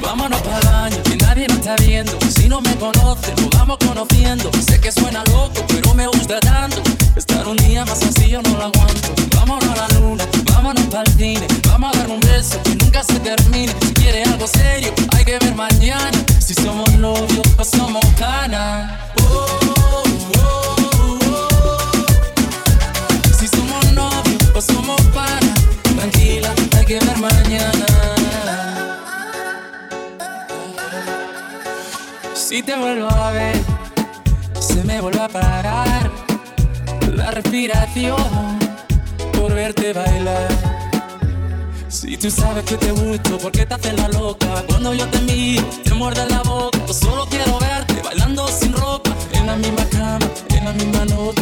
Vámonos para el baño, que nadie nos está viendo. Si no me conoces, nos vamos conociendo. Sé que suena loco, pero me gusta tanto. Estar un día más así yo no lo aguanto. Vámonos a la luna, vámonos pa'l cine. Vamos a dar un beso que nunca se termine. Si quieres algo serio, hay que ver mañana. Si somos novios o somos canas. Oh, oh, oh, oh, oh. Si somos te vuelvo a ver, se me vuelve a parar la respiración por verte bailar. Si tú sabes que te gusto, ¿por qué te haces la loca? Cuando yo te miro, te muerdes la boca. Yo solo quiero verte bailando sin ropa, en la misma cama, en la misma nota.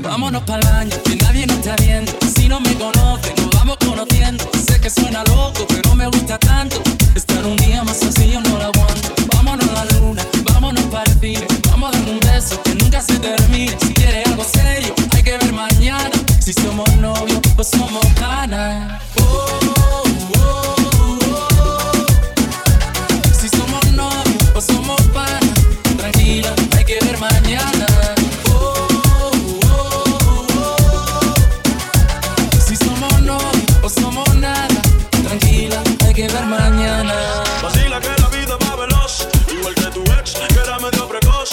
Vámonos pa'l baño, que nadie nos está viendo. Si no me conoces, nos vamos conociendo. Sé que suena loco, pero me gusta tanto. Estar un día más así yo no lo aguanto. Vámonos a la luna, vámonos pa'l cine. Vamos a dar un beso que nunca se termine. Si quieres algo serio, hay que ver mañana. Si somos novios, pues somos ganas. Oh, oh, oh, oh, oh. Si somos novios, pues somos panas. Tranquila, hay que ver mañana. Somos nada, tranquila, hay que ver mañana. Vacila que la vida va veloz, igual que tu ex, que era medio precoz.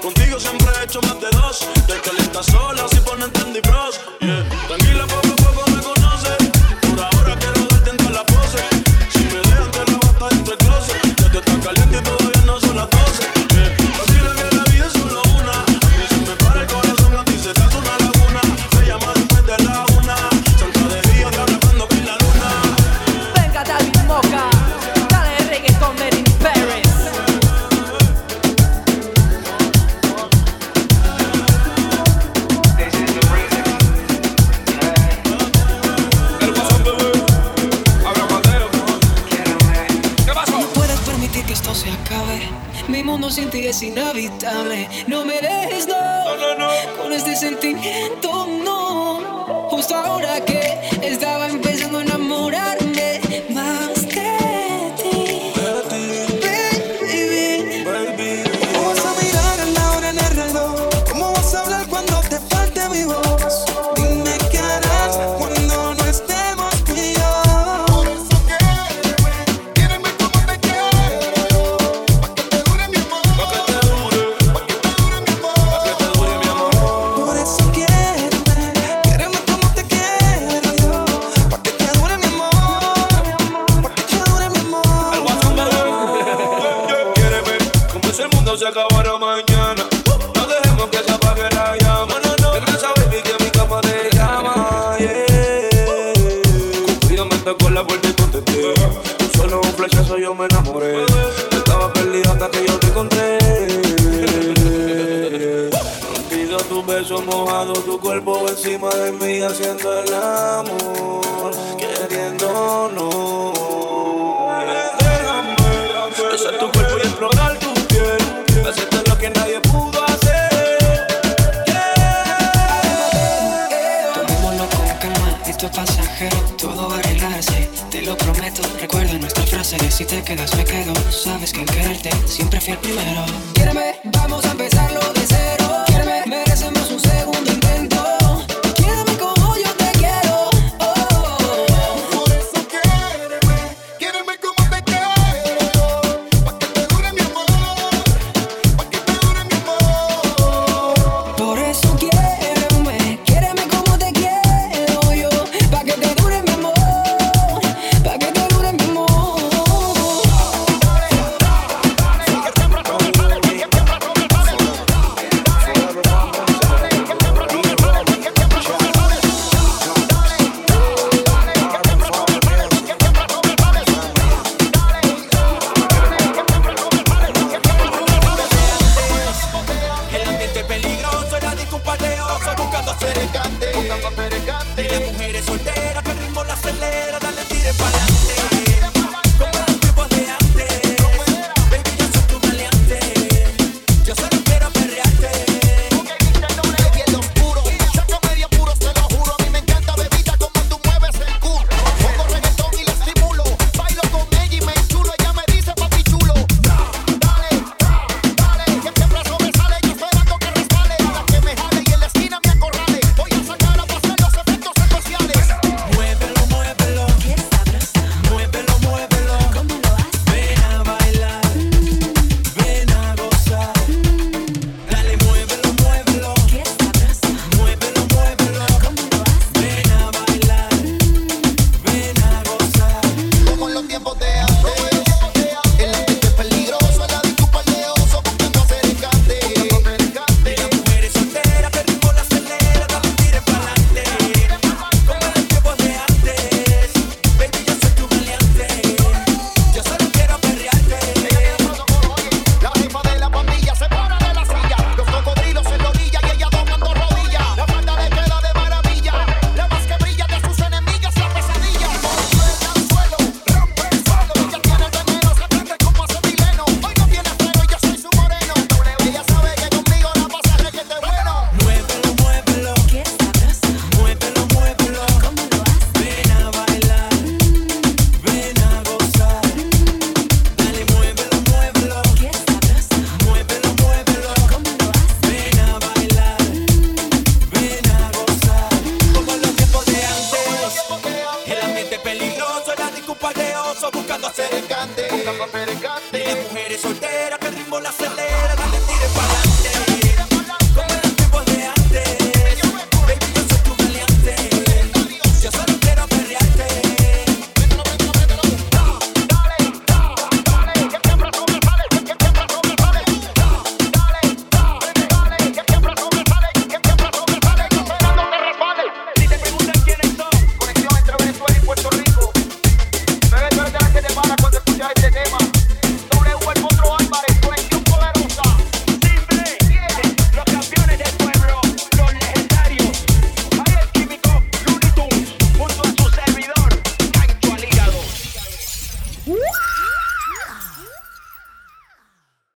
Contigo siempre he hecho más de dos, te calientas sola si ponen Candy Bros. Yeah. Tranquila, poco a poco me conoces, por ahora quiero darte en todas las poses. Si me dejan te la bata entre el closet, ya te está caliente y todavía no son las 12. Sin ti es inevitable. No me dejes, no, no, no, no. Con este sentimiento, no. Justo ahora que estaba empezando a enamorarme más de ti, baby, baby, baby. ¿Cómo vas a mirar a la hora en el reloj? ¿Cómo vas a hablar cuando te falte mi voz? Dime qué harás cuando no estemos tú y yo. Por eso que quieres ver cómo te quiero, pa' que te dure mi amor, pa' que te dure mi amor, pa' que te dure mi amor. Por eso quiero ver cómo te quiero yo, pa' que te dure mi amor, pa' que te dure mi amor. Algo así, baby. Quieres ver cómo es el mundo se acabará mañana. No dejemos que se apague la llama. No, regresa, baby, que mi cama te llama. Confídame con la puerta y contesté. Con solo un flechazo yo me enamoré. Yo estaba perdida hasta que yo te encontré. Pido tus besos mojados, tu cuerpo encima de mí haciendo el amor, queriéndonos. Déjame besar tu cuerpo y explorar tu piel. Hacerte lo que nadie pudo hacer. Yeah. Tomémoslo con calma, esto es pasajero, todo va a arreglarse, te lo prometo. Recuerda nuestra frase de si te quedas me quedo. Sabes que al quererte siempre fui el primero. Quiéreme, vamos a empezarlo de cero. Quiéreme, merecemos un segundo intento. Quiéreme como yo te quiero. Oh, oh, oh. Por eso quiéreme, quiéreme como te quiero, pa' que te dure mi amor, pa' que te dure mi amor. Por eso quiéreme, quiéreme como te quiero yo, pa' que te dure mi amor, pa' que te dure mi amor. El ambiente peligroso, nadie un paleoso, buscando ser elegante, y las mujeres solteras que el ritmo la acelera, dale tire para adelante, como los tiempos de antes. Baby, yo soy tu maleante, yo solo quiero perrearte. Bebiendo puro, saco medio puro, te lo juro, a mí me encanta bebida como tú mueves el culo. Pongo reggaetón y la estimulo, bailo con ella y me enchulo, ella me dice papi chulo. Dale, que siempre sobresale, yo esperando que resbale, a la que me jale y en la esquina me acorrale. Voy a sacar a pasar los efectos especiales. con merengue. Y las mujeres solteras que el ritmo las